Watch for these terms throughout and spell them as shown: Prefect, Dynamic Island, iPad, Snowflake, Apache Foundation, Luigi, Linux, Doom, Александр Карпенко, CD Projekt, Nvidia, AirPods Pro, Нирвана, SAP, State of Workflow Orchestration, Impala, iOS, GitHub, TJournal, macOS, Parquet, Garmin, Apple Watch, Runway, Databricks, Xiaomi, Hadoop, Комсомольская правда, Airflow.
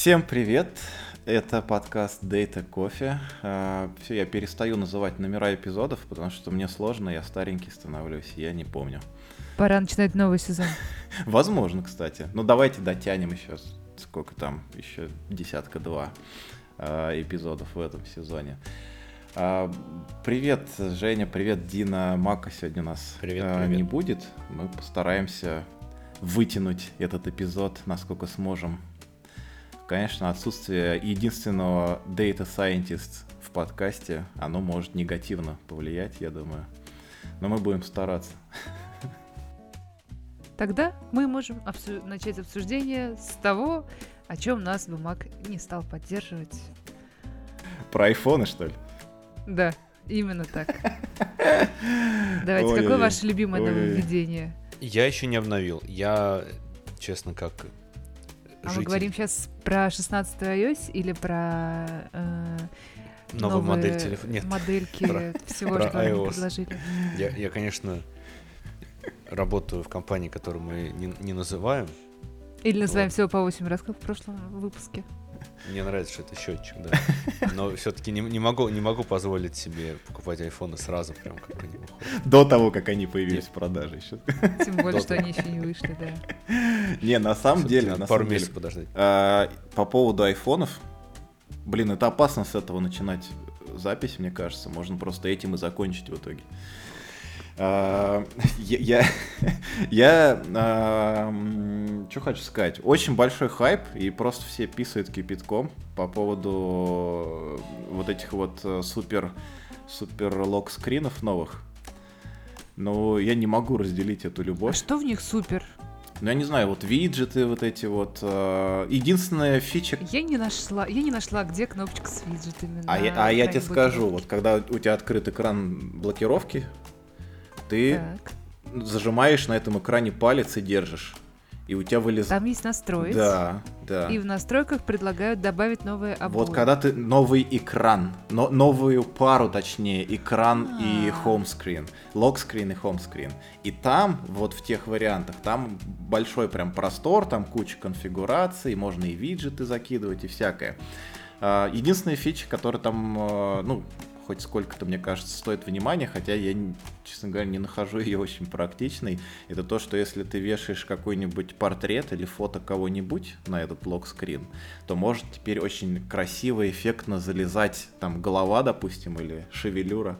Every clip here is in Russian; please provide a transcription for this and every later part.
Всем привет! Это подкаст Data Coffee. Я перестаю называть номера эпизодов, потому что мне сложно, я старенький становлюсь, я не помню. Пора начинать новый сезон. Возможно, кстати. Но давайте дотянем еще, сколько там, еще десятка-два эпизодов в этом сезоне. Привет, Женя, привет, Дина. Мака сегодня у нас не будет. Мы постараемся вытянуть этот эпизод, насколько сможем. Конечно, отсутствие единственного Data Scientist в подкасте, оно может негативно повлиять, я думаю. Но мы будем стараться. Тогда мы можем начать обсуждение с того, о чем нас бы Мак не стал поддерживать. Про айфоны, что ли? Да, именно так. Давайте, какое ваше любимое нововведение? Я еще не обновил. Я, честно, как... мы говорим сейчас про 16-й iOS или про новую модель телефона? Нет, модельки всего, что они предложили. Я, конечно, работаю в компании, которую мы не называем. Или называем всего по 8 раз, как в прошлом выпуске. Мне нравится, что это счетчик, да. Но все-таки не могу позволить себе покупать айфоны сразу, прям как они выходят. До того, как они появились в продаже еще. Тем более, что они еще не вышли, да. Не, на самом деле... пару месяцев подождать. По поводу айфонов, блин, это опасно с этого начинать запись, мне кажется. Можно просто этим и закончить в итоге. Что хочу сказать. Очень большой хайп, и просто все писают кипятком по поводу вот этих вот супер лок-скринов новых. Но я не могу разделить эту любовь. А что в них супер? Ну, я не знаю, вот виджеты вот эти вот. Единственная фича... Я не нашла, где кнопочка с виджетами. Я тебе скажу, вот когда у тебя открыт экран блокировки, ты зажимаешь на этом экране палец и держишь. И у тебя вылезает... Там есть настройки. Да. И в настройках предлагают добавить новые обои. Вот когда ты новый экран, новую пару, точнее, экран и хоумскрин. Локскрин и хоумскрин. И там, вот в тех вариантах, там большой прям простор, там куча конфигураций, можно и виджеты закидывать, и всякое. Единственная фича, которая там, хоть сколько-то, мне кажется, стоит внимания, хотя я, честно говоря, не нахожу ее очень практичной. Это то, что если ты вешаешь какой-нибудь портрет или фото кого-нибудь на этот локскрин, то может теперь очень красиво, эффектно залезать там голова, допустим, или шевелюра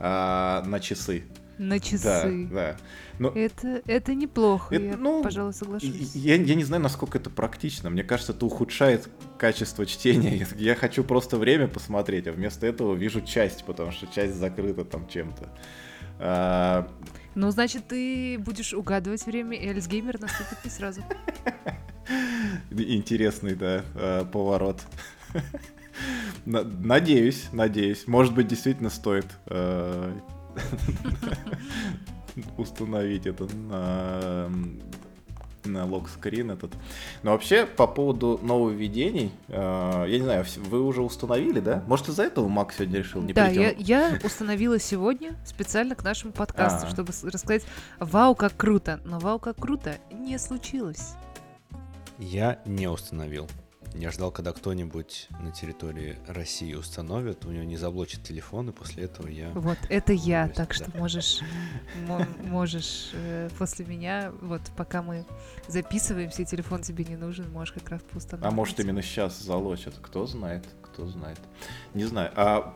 на часы. На часы. Да. Но... Это неплохо, я, пожалуй, соглашусь. Я не знаю, насколько это практично. Мне кажется, это ухудшает качество чтения. Я хочу просто время посмотреть, а вместо этого вижу часть, потому что часть закрыта там чем-то. Значит, ты будешь угадывать время, и Альцгеймер наступит не сразу. Интересный, да, поворот. Надеюсь. Может быть, действительно стоит... установить это на локскрин этот. Но вообще, по поводу нововведений, я не знаю, вы уже установили, да? Может, из-за этого Мак сегодня решил не прийти? Да, я установила сегодня специально к нашему подкасту, чтобы рассказать, вау, как круто. Но вау, как круто не случилось. Я не установил. Я ждал, когда кто-нибудь на территории России установит, у него не заблочат телефон, и после этого я... Вот, это я, так что можешь после меня, вот пока мы записываемся, телефон тебе не нужен, можешь как раз поустановить. А может, именно сейчас залочат, кто знает. Не знаю. А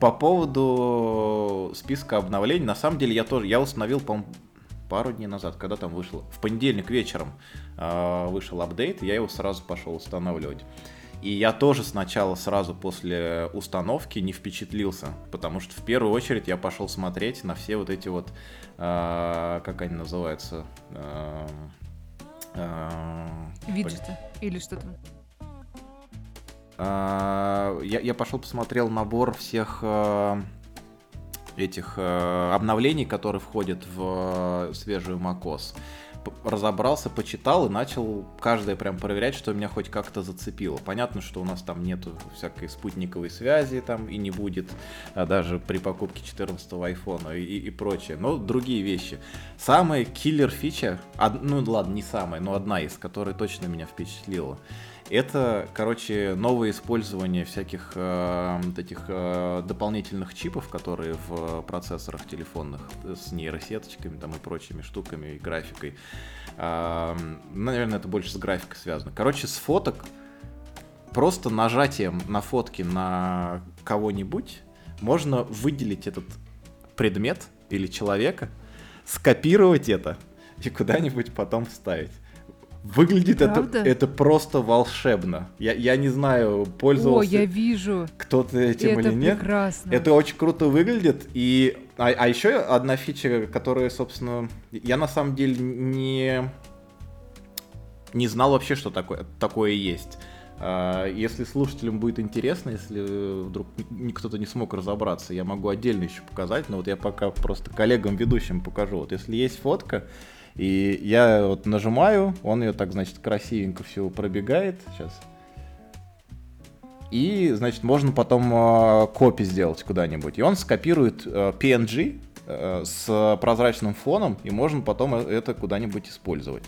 по поводу списка обновлений, на самом деле я установил, по-моему, пару дней назад, когда там вышло, в понедельник вечером вышел апдейт, и я его сразу пошел устанавливать. И я тоже сначала сразу после установки не впечатлился, потому что в первую очередь я пошел смотреть на все вот эти вот, как они называются? Виджеты или что там? Я пошел посмотрел набор всех... этих обновлений, которые входят в свежую macOS. разобрался, почитал и начал каждое прям проверять, что меня хоть как-то зацепило. Понятно, что у нас там нету всякой спутниковой связи там и не будет даже при покупке 14-го айфона и прочее, но другие вещи. Самая киллер фича, ну ладно, не самая, но одна из, которая точно меня впечатлила, это, короче, новое использование всяких таких дополнительных чипов, которые в процессорах телефонных с нейросеточками там и прочими штуками и графикой. Наверное, это больше с графикой связано. Короче, с фоток просто нажатием на фотки на кого-нибудь можно выделить этот предмет или человека, скопировать это и куда-нибудь потом вставить. Выглядит это просто волшебно. Я не знаю, пользовался кто-то этим или нет. Прекрасно. Это очень круто выглядит. И, а еще одна фича, которая, собственно, я на самом деле не знал вообще, что такое есть. Если слушателям будет интересно, если вдруг кто-то не смог разобраться, я могу отдельно еще показать, но вот я пока просто коллегам-ведущим покажу. Вот если есть фотка, и я вот нажимаю, он ее так, значит, красивенько всего пробегает. Сейчас. И, значит, можно потом копи сделать куда-нибудь. И он скопирует PNG с прозрачным фоном, и можно потом это куда-нибудь использовать.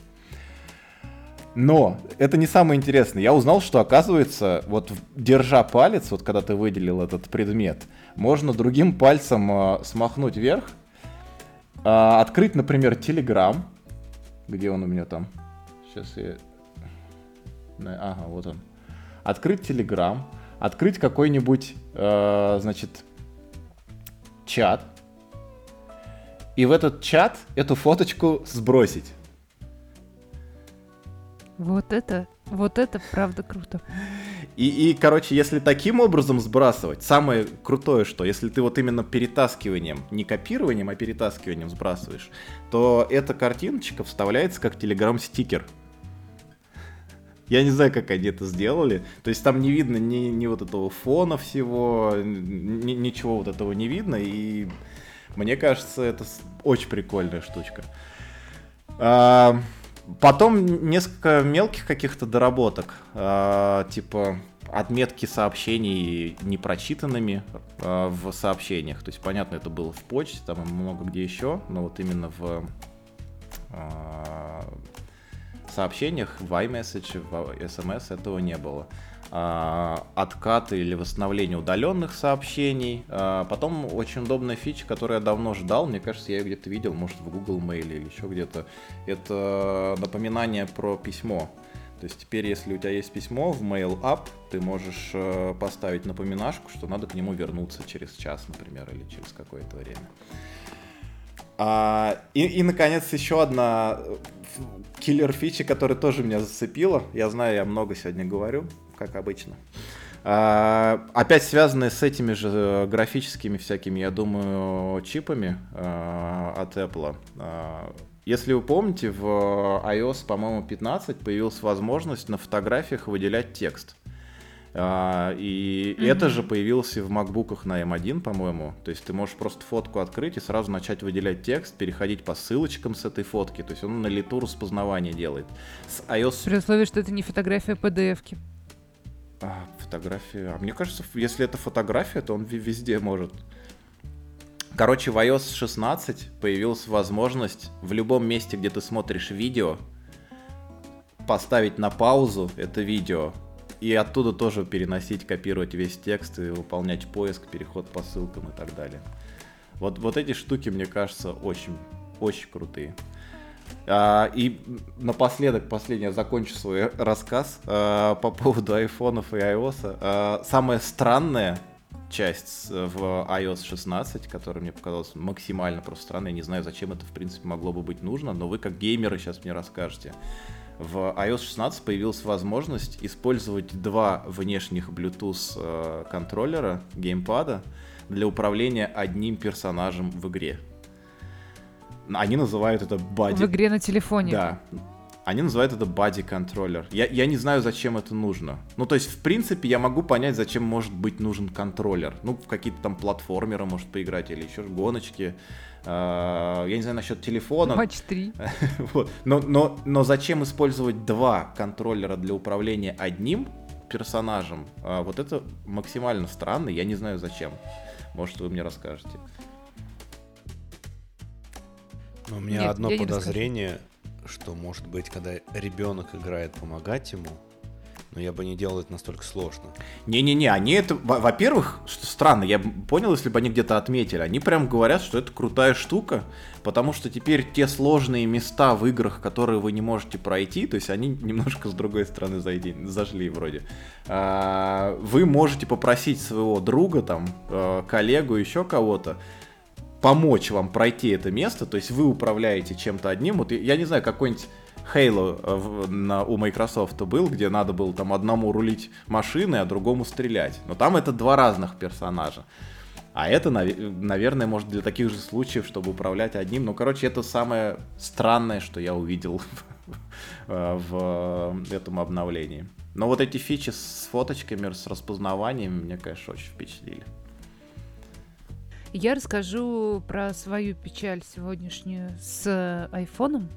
Но это не самое интересное. Я узнал, что, оказывается, вот держа палец, вот когда ты выделил этот предмет, можно другим пальцем смахнуть вверх, открыть, например, Telegram. Где он у меня там? Сейчас я... Ага, вот он. Открыть Telegram, открыть какой-нибудь, значит, чат. И в этот чат эту фоточку сбросить. Вот это правда круто. И, короче, если таким образом сбрасывать, самое крутое, что если ты вот именно перетаскиванием, не копированием, а перетаскиванием сбрасываешь, то эта картиночка вставляется как телеграм-стикер. Я не знаю, как они это сделали. То есть там не видно ни вот этого фона всего, ничего вот этого не видно. И мне кажется, это очень прикольная штучка. Потом несколько мелких каких-то доработок, типа отметки сообщений непрочитанными в сообщениях. То есть, понятно, это было в почте, там много где еще, но вот именно в сообщениях, в iMessage, в SMS этого не было. Откаты или восстановление удаленных сообщений. Потом очень удобная фича, которую я давно ждал. Мне кажется, я ее где-то видел, может, в Google Mail или еще где-то. Это напоминание про письмо. То есть теперь, если у тебя есть письмо в Mail App, ты можешь поставить напоминашку, что надо к нему вернуться через час, например, или через какое-то время. И, наконец, еще одна киллер-фича, которая тоже меня зацепила. Я знаю, я много сегодня говорю, как обычно. Опять связанная с этими же графическими всякими, я думаю, чипами от Apple. Если вы помните, в iOS, по-моему, 15 появилась возможность на фотографиях выделять текст. И это же появилось и в макбуках на M1, по-моему. То есть ты можешь просто фотку открыть и сразу начать выделять текст, переходить по ссылочкам с этой фотки. То есть он на лету распознавание делает. С iOS... При условии, что это не фотография PDF-ки. Фотография... Мне кажется, если это фотография, то он везде может. Короче, в iOS 16 появилась возможность в любом месте, где ты смотришь видео, поставить на паузу это видео. И оттуда тоже переносить, копировать весь текст и выполнять поиск, переход по ссылкам и так далее. Вот эти штуки, мне кажется, очень, очень крутые. И напоследок, я закончу свой рассказ по поводу айфонов и iOS. Самая странная часть в iOS 16, которая мне показалась максимально просто странной. Я не знаю, зачем это, в принципе, могло бы быть нужно, но вы, как геймеры, сейчас мне расскажете. В iOS 16 появилась возможность использовать два внешних Bluetooth контроллера, геймпада, для управления одним персонажем в игре. Они называют это Buddy. В игре на телефоне? Да. Они называют это body controller. Я не знаю, зачем это нужно. Ну, то есть, в принципе, я могу понять, зачем может быть нужен контроллер. Ну, в какие-то там платформеры может поиграть или еще гоночки. Я не знаю насчет телефона. Watch 3. Вот. Но зачем использовать два контроллера для управления одним персонажем? Вот это максимально странно. Я не знаю, зачем. Может, вы мне расскажете. Но у меня одно подозрение, что, может быть, когда ребенок играет, помогать ему, но я бы не делал это настолько сложно. Не-не-не, они это, во-первых, что странно, я понял, если бы они где-то отметили, они прям говорят, что это крутая штука, потому что теперь те сложные места в играх, которые вы не можете пройти, то есть они немножко с другой стороны зашли вроде, вы можете попросить своего друга, там, коллегу, еще кого-то, помочь вам пройти это место, то есть вы управляете чем-то одним. Вот я не знаю, какой-нибудь Halo у Microsoft был, где надо было там одному рулить машиной, а другому стрелять. Но там это два разных персонажа. А это, наверное, может для таких же случаев, чтобы управлять одним. Ну, короче, это самое странное, что я увидел в этом обновлении. Но вот эти фичи с фоточками, с распознаванием меня, конечно, очень впечатлили. Я расскажу про свою печаль сегодняшнюю с айфоном.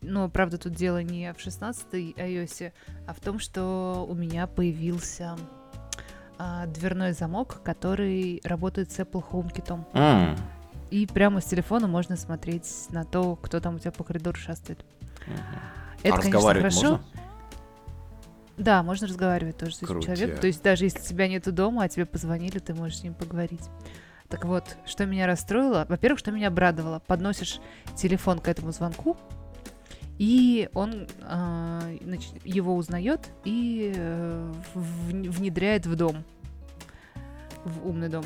Но, правда, тут дело не в 16-й iOS, а в том, что у меня появился дверной замок, который работает с Apple HomeKit. И прямо с телефона можно смотреть на то, кто там у тебя по коридору шастает. Это, конечно, хорошо. Можно? Да, можно разговаривать тоже с этим человеком. То есть даже если тебя нету дома, а тебе позвонили, ты можешь с ним поговорить. Так вот, что меня расстроило? Во-первых, что меня обрадовало. Подносишь телефон к этому звонку, и он его узнает и внедряет в дом, в умный дом.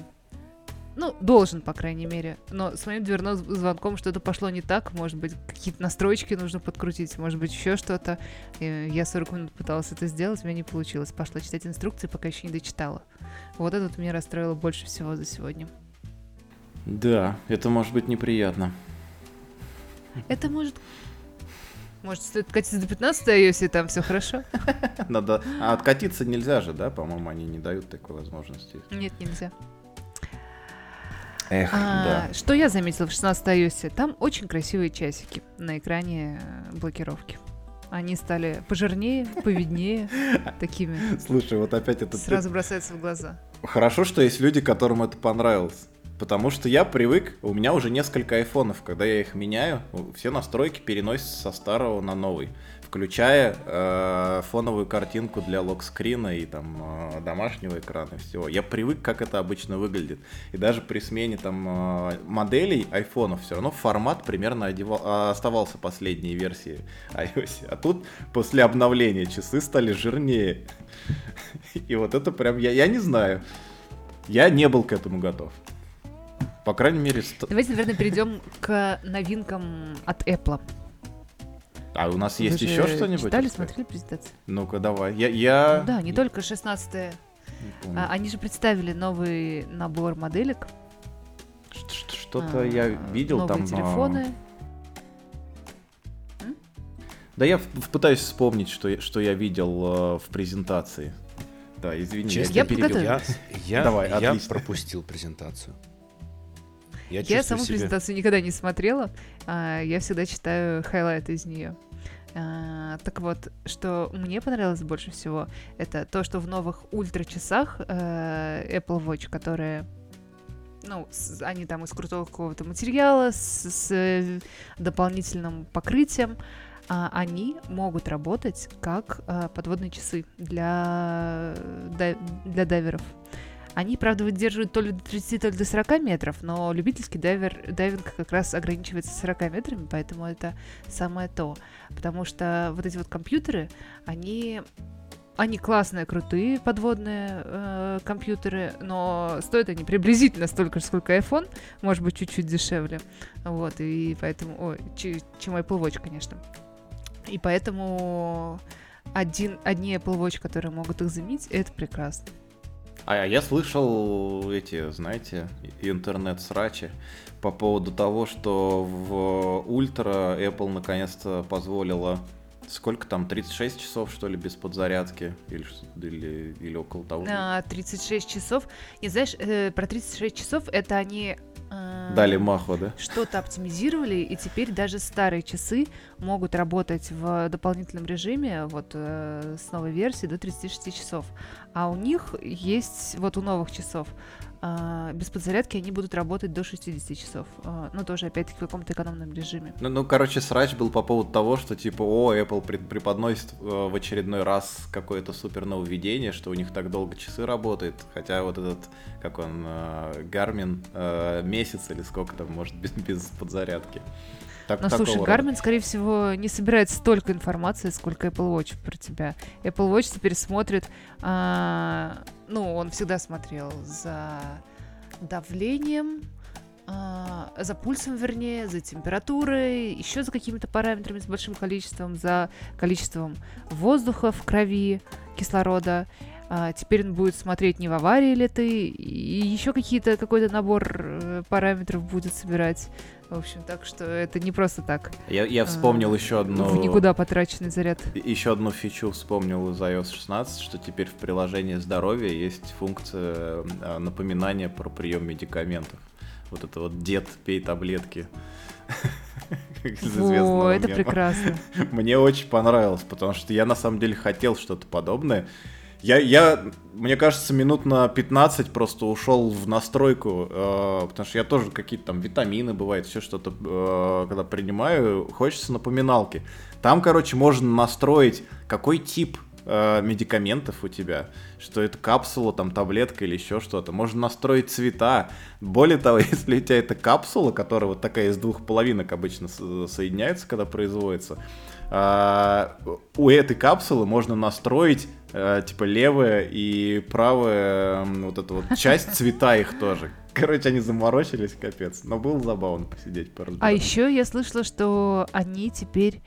Ну, должен, по крайней мере. Но с моим дверным звонком что-то пошло не так. Может быть, какие-то настроечки нужно подкрутить. Может быть, еще что-то. Я 40 минут пыталась это сделать, у меня не получилось. Пошла читать инструкции, пока еще не дочитала. Вот это меня расстроило больше всего за сегодня. Да, это может быть неприятно. Это может... Может, стоит откатиться до 15-й, если там все хорошо? Надо... А откатиться нельзя же, да? По-моему, они не дают такой возможности. Нет, нельзя. Эх, да. Что я заметила в 16-й iOS? Там очень красивые часики на экране блокировки. Они стали пожирнее, повиднее, такими. Слушай, вот опять это... Сразу бросается в глаза. Хорошо, что есть люди, которым это понравилось. Потому что я привык, у меня уже несколько айфонов, когда я их меняю, все настройки переносятся со старого на новый, включая фоновую картинку для локскрина и там домашнего экрана и всего. Я привык, как это обычно выглядит. И даже при смене там моделей айфонов все равно формат примерно оставался последней версии iOS. А тут после обновления часы стали жирнее. И вот это прям, я не знаю, я не был к этому готов. По крайней мере... Давайте, наверное, перейдем к новинкам от Apple. А у нас есть еще что-нибудь? Вы читали, смотрели презентацию? Ну-ка, давай. Ну да, не только 16-е. Они же представили новый набор моделек. Что-то я видел новые там... Новые телефоны. Да я пытаюсь вспомнить, что я видел в презентации. Да, извини, честно, я перебил. Я пропустил презентацию. Я саму презентацию никогда не смотрела, я всегда читаю хайлайты из нее. Так вот, что мне понравилось больше всего, это то, что в новых ультрачасах Apple Watch, которые, ну, они там из крутого какого-то материала, с дополнительным покрытием, они могут работать как подводные часы для дайверов. Они, правда, выдерживают то ли до 30, то ли до 40 метров, но любительский дайвинг как раз ограничивается 40 метрами, поэтому это самое то. Потому что вот эти вот компьютеры, они классные, крутые подводные компьютеры, но стоят они приблизительно столько же, сколько iPhone, может быть, чуть-чуть дешевле. Вот, и поэтому... чем Apple Watch, конечно. И поэтому одни Apple Watch, которые могут их заменить, это прекрасно. А я слышал эти, знаете, интернет-срачи по поводу того, что в Ультра Apple наконец-то позволила сколько там, 36 часов, что ли, без подзарядки? Или около того? 36 часов. И знаешь, про 36 часов это они... Дали маху, да? Что-то оптимизировали, и теперь даже старые часы могут работать в дополнительном режиме вот с новой версии до 36 часов. А у них есть, вот у новых часов, без подзарядки они будут работать до 60 часов. Ну, тоже, опять-таки, в каком-то экономном режиме. Короче, срач был по поводу того, что, типа, Apple преподносит в очередной раз какое-то супер нововведение, что у них так долго часы работают, хотя вот этот, как он, Garmin, месяц или сколько там, может, без подзарядки. Но слушай, Garmin, скорее всего, не собирает столько информации, сколько Apple Watch про тебя. Apple Watch теперь смотрит, он всегда смотрел за давлением, за пульсом, вернее, за температурой, еще за какими-то параметрами с большим количеством, за количеством воздуха в крови, кислорода. Теперь он будет смотреть, не в аварии ли ты, и еще какой-то набор параметров будет собирать. В общем, так что это не просто так. Я вспомнил еще одну... В никуда потраченный заряд. Еще одну фичу вспомнил из iOS 16, что теперь в приложении здоровья есть функция напоминания про прием медикаментов. Вот это вот «Дед, пей таблетки». О, это прекрасно. Мне очень понравилось, потому что я на самом деле хотел что-то подобное. Я, мне кажется, минут на 15 просто ушел в настройку, потому что я тоже какие-то там витамины, бывает, все что-то, когда принимаю, хочется напоминалки. Там, короче, можно настроить, какой тип медикаментов у тебя, что это капсула, там, таблетка или еще что-то. Можно настроить цвета. Более того, если у тебя это капсула, которая вот такая из двух половинок обычно соединяется, когда производится, у этой капсулы можно настроить типа левая и правая вот эта вот часть, цвета их тоже. Короче, они заморочились, капец. Но было забавно посидеть пару дней. А еще я слышала, что они теперь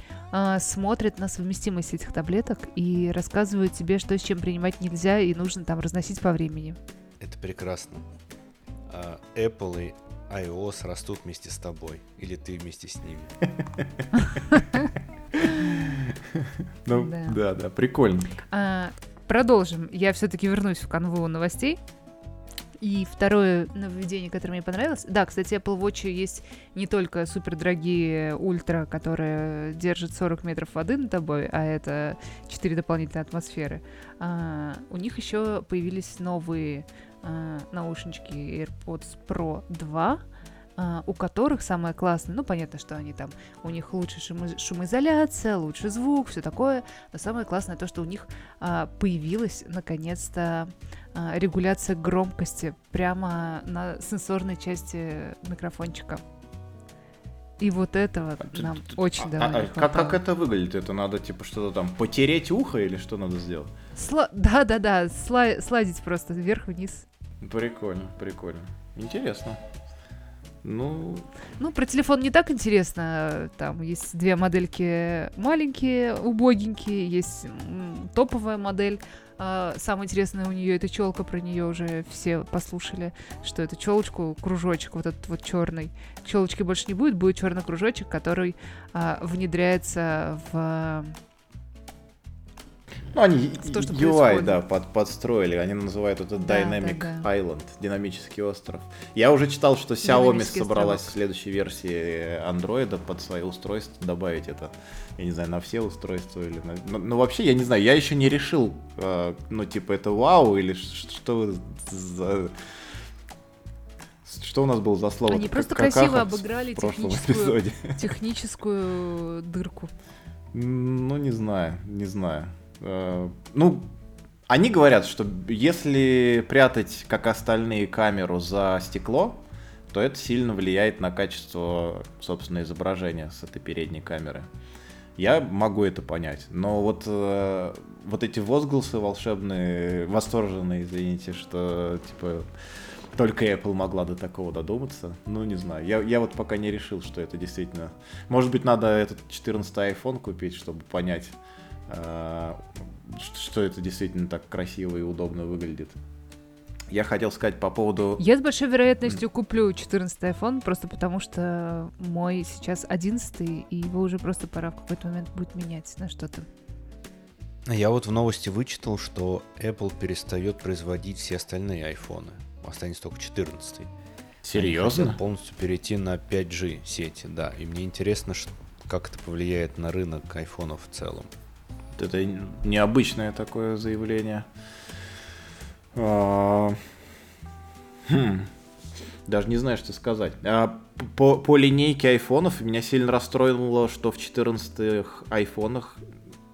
смотрят на совместимость этих таблеток и рассказывают тебе, что с чем принимать нельзя и нужно там разносить по времени. Это прекрасно. Apple и iOS растут вместе с тобой. Или ты вместе с ними. Да, прикольно. Продолжим. Я все-таки вернусь в канву новостей. И второе нововведение, которое мне понравилось. Да, кстати, Apple Watch есть не только супердорогие ультра, которые держат 40 метров воды над тобой, а это 4 дополнительные атмосферы. У них еще появились новые наушнички AirPods Pro 2, у которых самое классное, понятно, что они там, у них лучше шумоизоляция, лучше звук, все такое, но самое классное то, что у них появилась, наконец-то, регуляция громкости прямо на сенсорной части микрофончика. И вот этого нам очень давно не хватало. Как это выглядит? Это надо, типа, что-то там, потереть ухо или что надо сделать? Да-да-да, слайдить просто вверх-вниз. Прикольно. Интересно. Про телефон не так интересно. Там есть две модельки маленькие, убогенькие, есть топовая модель. Самое интересное у нее это челка, про нее уже все послушали, что эту челочку, кружочек вот этот вот черный. Челочки больше не будет, будет черный кружочек, который внедряется в... они то, что UI, да, подстроили. Они называют это Dynamic Island, динамический остров. Я уже читал, что Xiaomi собралась в следующей версии Android под свои устройства добавить это. Я не знаю, на все устройства или на... вообще, я не знаю, я еще не решил, это вау или что за... Что у нас было за слово? Они просто красиво обыграли техническую дырку. Не знаю. Они говорят, что если прятать, как остальные, камеру за стекло, то это сильно влияет на качество, собственно, изображения с этой передней камеры. Я могу это понять, но вот эти возгласы волшебные, восторженные, извините, что, типа, только Apple могла до такого додуматься. Не знаю. Я вот пока не решил, что это действительно... Может быть, надо этот 14-й iPhone купить, чтобы понять, что это действительно так красиво и удобно выглядит. я хотел сказать по поводу... Я с большой вероятностью куплю 14-й iPhone, просто потому что мой сейчас 11-й, и его уже просто пора в какой-то момент будет менять на что-то. Я вот в новости вычитал, что Apple перестает производить все остальные айфоны. Останется только 14-й. Серьезно? Они хотят полностью перейти на 5G сети, да. И мне интересно, как это повлияет на рынок айфонов в целом. Это необычное такое заявление. Даже не знаю, что сказать. По линейке айфонов меня сильно расстроило, что в 14-х айфонах,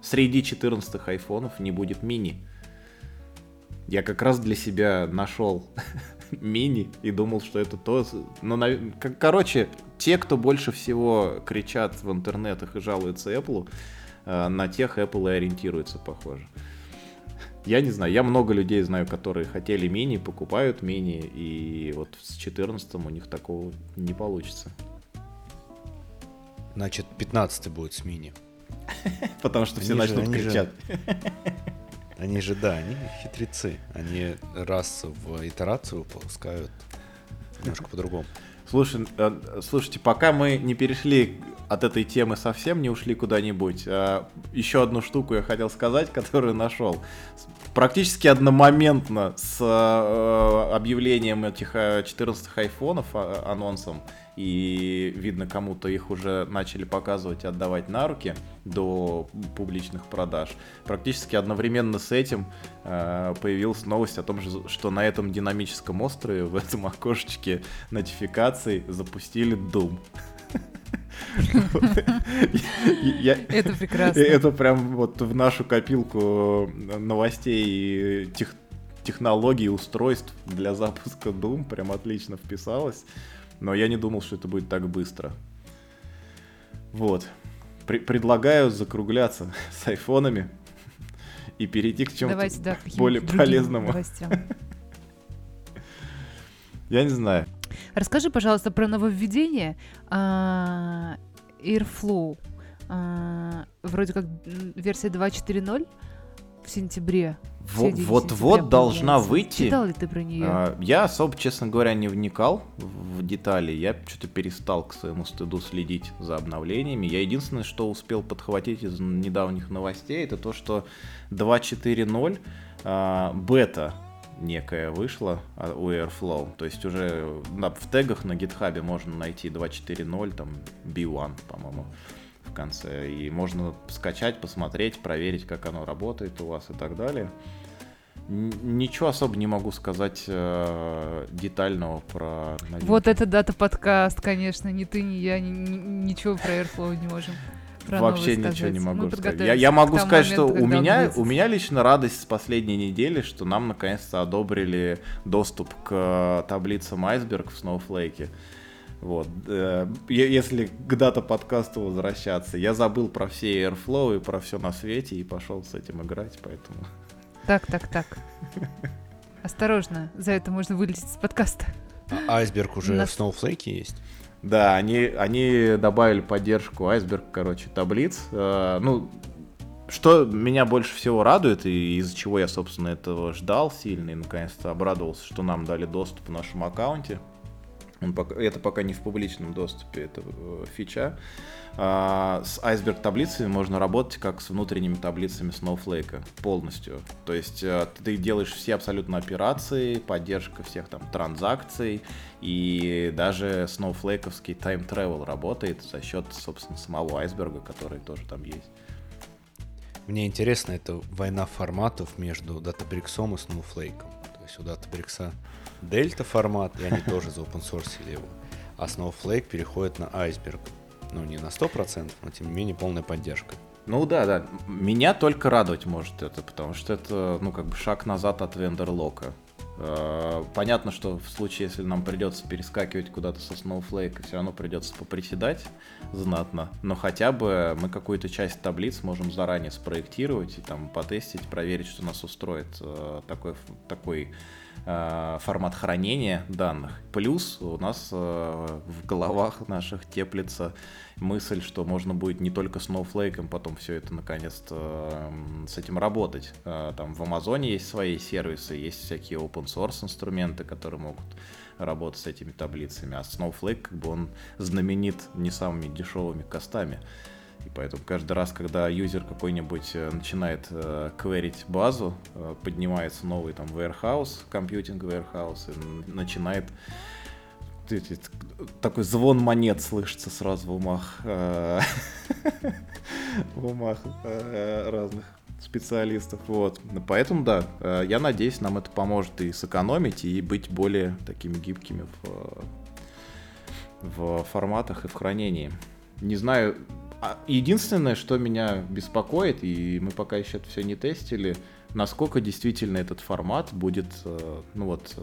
среди 14-х айфонов не будет мини. Я как раз для себя нашел мини и думал, что это то... Короче, те, кто больше всего кричат в интернетах и жалуются Apple, на тех Apple и ориентируется, похоже. Я не знаю, я много людей знаю, которые хотели мини, покупают мини, и вот с 14-м у них такого не получится. Значит, 15-й будет с мини. Потому что все начнут кричать. Они же, да, они хитрецы. Они раз в итерацию выпускают немножко по-другому. Слушайте, пока мы не перешли от этой темы совсем, не ушли куда-нибудь, еще одну штуку я хотел сказать, которую нашел. Практически одномоментно с объявлением этих 14-х айфонов, анонсом, и видно, кому-то их уже начали показывать и отдавать на руки до публичных продаж. Практически одновременно с этим появилась новость о том, что на этом динамическом острове, в этом окошечке нотификаций, запустили Doom. Это прекрасно. Это прям вот в нашу копилку новостей и технологий, устройств для запуска Doom прям отлично вписалось. Но я не думал, что это будет так быстро. Вот. Предлагаю закругляться с айфонами и перейти к чему-то более полезному. Я не знаю. Расскажи, пожалуйста, про нововведение Airflow. Вроде как версия 2.4.0 в сентябре. Вот-вот должна выйти. Читал ли ты про нее? Я особо, честно говоря, не вникал в детали. Я что-то перестал, к своему стыду, следить за обновлениями. Я единственное, что успел подхватить из недавних новостей, это то, что 2.4.0 бета некая вышла у Airflow. То есть уже в тегах на GitHub можно найти 2.4.0, там B1, по-моему, в конце. И можно скачать, посмотреть, проверить, как оно работает у вас и так далее. Ничего особо не могу сказать детального про... Новинки. Вот это дата-подкаст, конечно. Ни ты, ни я ничего про Airflow не можем. Вообще ничего не могу сказать. Я могу сказать, что у меня лично радость с последней недели, что нам наконец-то одобрили доступ к таблицам Iceberg в Snowflake. Вот. Если к дата-подкасту возвращаться, я забыл про все Airflow и про все на свете и пошел с этим играть, поэтому... Так. Осторожно, за это можно вылететь из подкаста. Айсберг уже в Snowflake есть? Да, они добавили поддержку Iceberg, короче, таблиц. Ну, что меня больше всего радует, и из-за чего я, собственно, этого ждал сильно, и наконец-то обрадовался, что нам дали доступ в нашем аккаунте. Это пока не в публичном доступе, это фича. С Iceberg таблицами можно работать как с внутренними таблицами Snowflake полностью. То есть ты делаешь все абсолютно операции, поддержка всех там транзакций, и даже Snowflake-овский time travel работает за счет, собственно, самого Iceberg, который тоже там есть. Мне интересно, это война форматов между Databricks и Snowflake. То есть у Databricks Delta формат, и они тоже заопенсорсили его. А Snowflake переходит на Iceberg. Ну, не на 100%, но тем не менее полная поддержка. Ну да. Меня только радовать может это, потому что это, шаг назад от вендорлока. Понятно, что в случае, если нам придется перескакивать куда-то со Snowflake, все равно придется поприседать знатно, но хотя бы мы какую-то часть таблиц можем заранее спроектировать и там потестить, проверить, что нас устроит такой формат хранения данных. Плюс у нас в головах наших теплится мысль, что можно будет не только Snowflake потом все это наконец-то с этим работать. Там в Амазоне есть свои сервисы, есть всякие open source инструменты, которые могут работать с этими таблицами, а Snowflake, как бы, он знаменит не самыми дешевыми костами. И поэтому каждый раз, когда юзер какой-нибудь начинает кверить базу, поднимается новый там warehouse, компьютинг warehouse, и начинает такой звон монет слышится сразу в умах разных специалистов. Вот. Поэтому, да, я надеюсь, нам это поможет и сэкономить, и быть более такими гибкими в форматах и в хранении. Не знаю. Единственное, что меня беспокоит, и мы пока еще это все не тестили, насколько действительно этот формат будет, ну вот,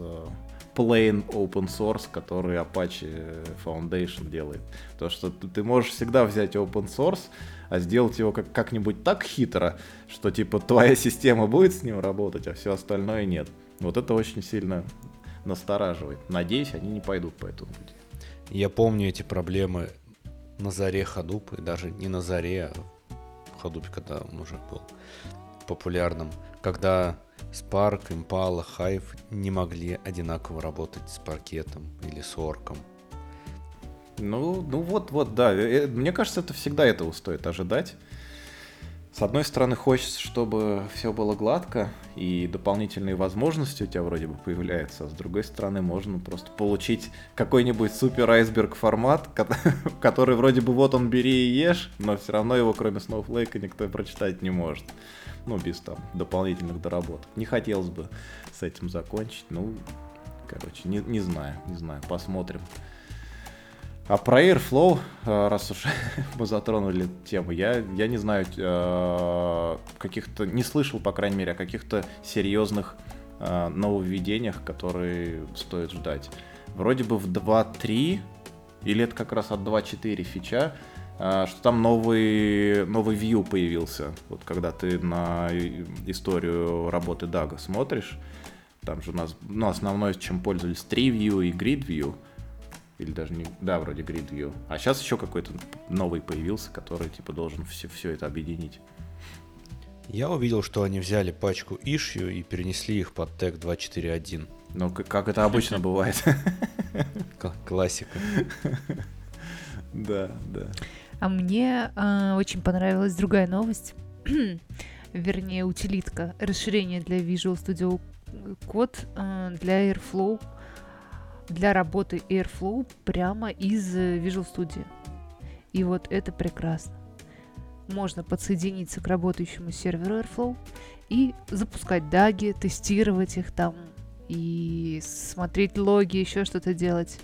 plain open source, который Apache Foundation делает. То, что ты можешь всегда взять open source, а сделать его как-нибудь так хитро, что типа твоя система будет с ним работать, а все остальное нет. Вот это очень сильно настораживает. Надеюсь, они не пойдут по этому пути. Я помню эти проблемы на заре Hadoop, и даже не на заре, а Hadoop, когда он уже был популярным, когда Spark, Impala, Hive не могли одинаково работать с паркетом или с орком. Ну вот, да. Мне кажется, это всегда этого стоит ожидать. С одной стороны, хочется, чтобы все было гладко, и дополнительные возможности у тебя вроде бы появляются, а с другой стороны, можно просто получить какой-нибудь супер айсберг формат, который вроде бы вот он бери и ешь, но все равно его кроме Snowflake никто прочитать не может. Ну, без там дополнительных доработок. Не хотелось бы с этим закончить, ну, короче, не знаю, посмотрим. А про Airflow, раз уж мы затронули тему, я не знаю, каких-то не слышал, по крайней мере, о каких-то серьезных нововведениях, которые стоит ждать. Вроде бы в 2.3, или это как раз от 2.4 фича, что там новый view появился. Вот когда ты на историю работы Дага смотришь, там же у нас, ну, основное, чем пользовались, Tree View и Grid View. Или даже не... Да, вроде Grid View. А сейчас еще какой-то новый появился, который типа должен все это объединить. Я увидел, что они взяли пачку issue и перенесли их под тег 2.4.1. Ну, как это обычно бывает. Классика. Да. А мне очень понравилась другая новость. Вернее, утилитка. Расширение для Visual Studio Code для Airflow. Для работы Airflow прямо из Visual Studio. И вот это прекрасно. Можно подсоединиться к работающему серверу Airflow и запускать даги, тестировать их там, и смотреть логи, еще что-то делать.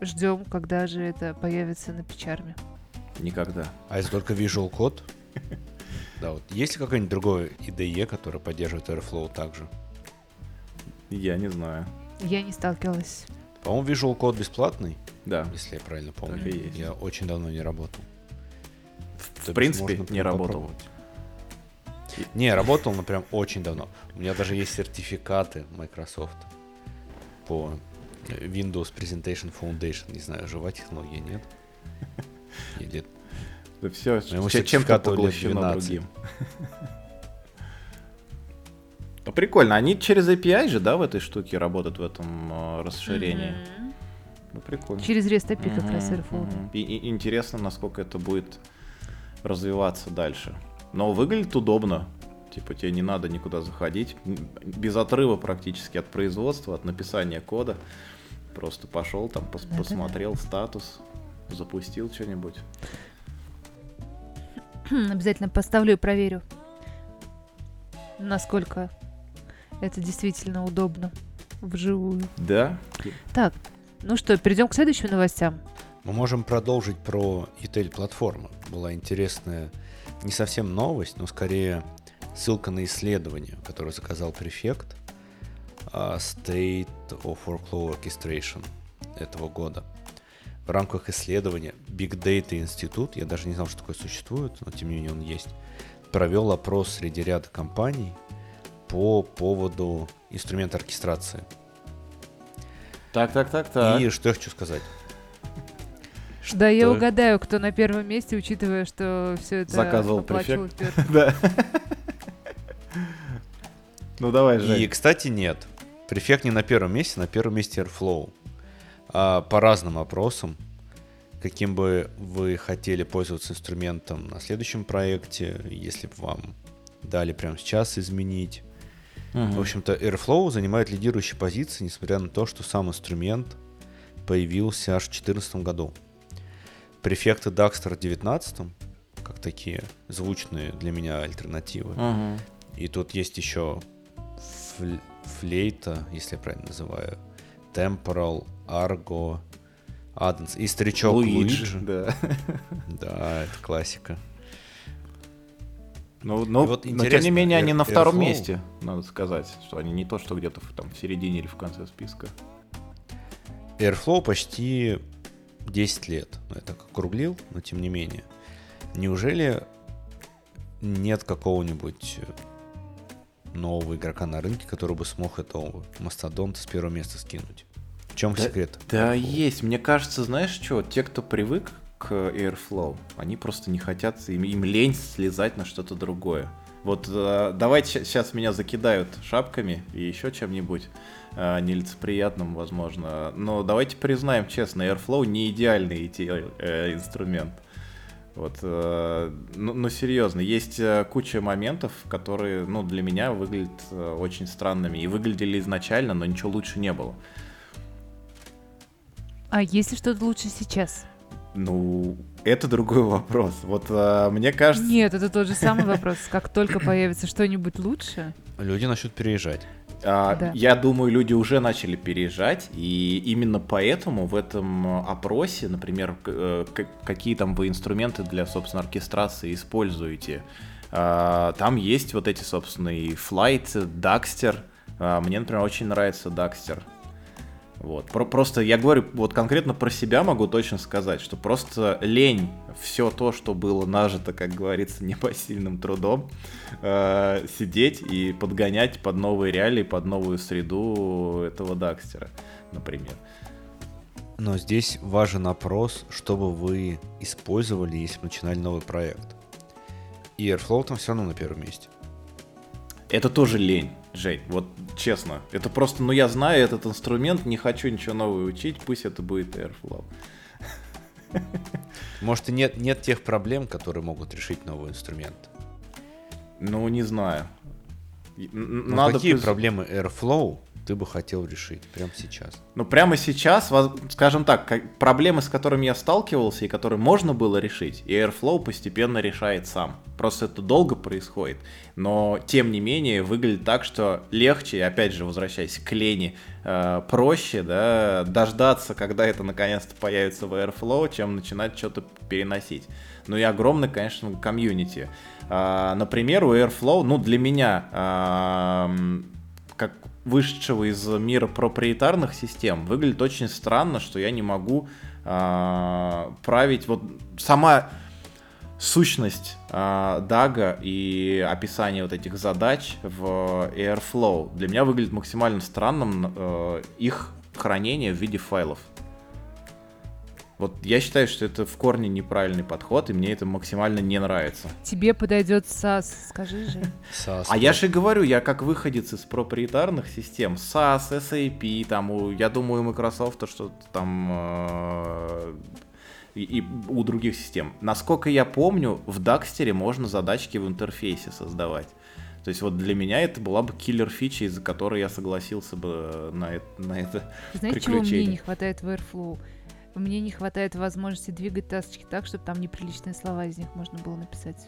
Ждем, когда же это появится на PyCharm. Никогда. А если только Visual Code? Да, вот. Есть ли какой-нибудь другой IDE, который поддерживает Airflow также? Я не знаю. Я не сталкивалась. По-моему, Visual Code бесплатный. Да. Если я правильно помню. Так и есть. Я очень давно не работал. В принципе, не работал. Не, работал, но прям очень давно. У меня даже есть сертификаты Microsoft по Windows Presentation Foundation. Не знаю, жива технология, нет? Или... Да все, чем-то поглощено другим. Ну, прикольно. Они через API же, да, в этой штуке работают, в этом расширении? Mm-hmm. Ну, прикольно. Через REST API как раз Airflow. И интересно, насколько это будет развиваться дальше. Но выглядит удобно. Типа тебе не надо никуда заходить. Без отрыва практически от производства, от написания кода. Просто пошел там, посмотрел статус, запустил что-нибудь. Обязательно поставлю и проверю, насколько... Это действительно удобно вживую. Да. Так, ну что, перейдем к следующим новостям. Мы можем продолжить про ETL-платформу. Была интересная, не совсем новость, но скорее ссылка на исследование, которое заказал Prefect, State of Workflow Orchestration этого года. В рамках исследования Big Data Институт, я даже не знал, что такое существует, но тем не менее он есть, провел опрос среди ряда компаний по поводу инструмента оркестрации. Так. И что я хочу сказать. Что? Да я угадаю, кто на первом месте, учитывая, что все это заказывал Prefect. Да. Ну давай же. И, кстати, нет. Prefect не на первом месте, на первом месте Airflow. По разным опросам, каким бы вы хотели пользоваться инструментом на следующем проекте, если бы вам дали прямо сейчас изменить. В общем-то, Airflow занимает лидирующие позиции, несмотря на то, что сам инструмент появился аж в 2014 году. Prefect и Dagster в 2019, как такие звучные для меня альтернативы. И тут есть еще Флейта, если я правильно называю, Temporal, Argo, Addons и старичок Luigi. Да. Да, это классика. Но тем не менее, они на втором месте, надо сказать, что они не то, что где-то там в середине или в конце списка. Airflow почти 10 лет. Я так округлил, но тем не менее. Неужели нет какого-нибудь нового игрока на рынке, который бы смог этого мастодонта с первого места скинуть? В чем секрет? Да, есть. Мне кажется, знаешь что, те, кто привык к Airflow, они просто не хотят, им лень слезать на что-то другое. Вот давайте сейчас меня закидают шапками и еще чем-нибудь нелицеприятным, возможно. Но давайте признаем честно, Airflow не идеальный инструмент. Вот, ну серьезно, есть куча моментов, которые, ну, для меня выглядят очень странными и выглядели изначально, но ничего лучше не было. А есть ли что-то лучше сейчас? Ну, это другой вопрос. Вот мне кажется... Нет, это тот же самый вопрос. Как только появится что-нибудь лучше... Люди начнут переезжать. Да. Я думаю, люди уже начали переезжать, и именно поэтому в этом опросе, например, какие там вы инструменты для, собственно, оркестрации используете, там есть вот эти, собственно, и Flight, Dagster. Мне, например, очень нравится Dagster. Вот. Просто я говорю, вот конкретно про себя могу точно сказать, что просто лень все то, что было нажито, как говорится, непосильным трудом, сидеть и подгонять под новые реалии, под новую среду этого Дагстера, например. Но здесь важен опрос, что бы вы использовали, если бы начинали новый проект. И Airflow там все равно на первом месте. Это тоже лень. Жень, вот честно, это просто, ну я знаю этот инструмент, не хочу ничего нового учить, пусть это будет Airflow. Может, и нет тех проблем, которые могут решить новый инструмент? Ну, не знаю. Какие проблемы Airflow ты бы хотел решить прямо сейчас? Ну, прямо сейчас, скажем так, проблемы, с которыми я сталкивался и которые можно было решить, и Airflow постепенно решает сам. Просто это долго происходит, но, тем не менее, выглядит так, что легче, опять же, возвращаясь к лени, проще, да, дождаться, когда это наконец-то появится в Airflow, чем начинать что-то переносить. Ну и огромное, конечно, комьюнити. Например, у Airflow, ну, для меня, как вышедшего из мира проприетарных систем, выглядит очень странно, что я не могу править. Вот сама сущность Дага и описание вот этих задач в Airflow для меня выглядит максимально странным, их хранение в виде файлов. Вот я считаю, что это в корне неправильный подход, и мне это максимально не нравится. Тебе подойдет SAS, скажи же. SAS. А я же говорю, я как выходец из проприетарных систем, SAS, SAP, там, я думаю, у Microsoft что-то там и у других систем. Насколько я помню, в Дагстере можно задачки в интерфейсе создавать. То есть вот для меня это была бы киллер-фича, из-за которой я согласился бы на это приключение. Знаете, чего мне не хватает в Airflow? Мне не хватает возможности двигать тасочки так, чтобы там неприличные слова из них можно было написать.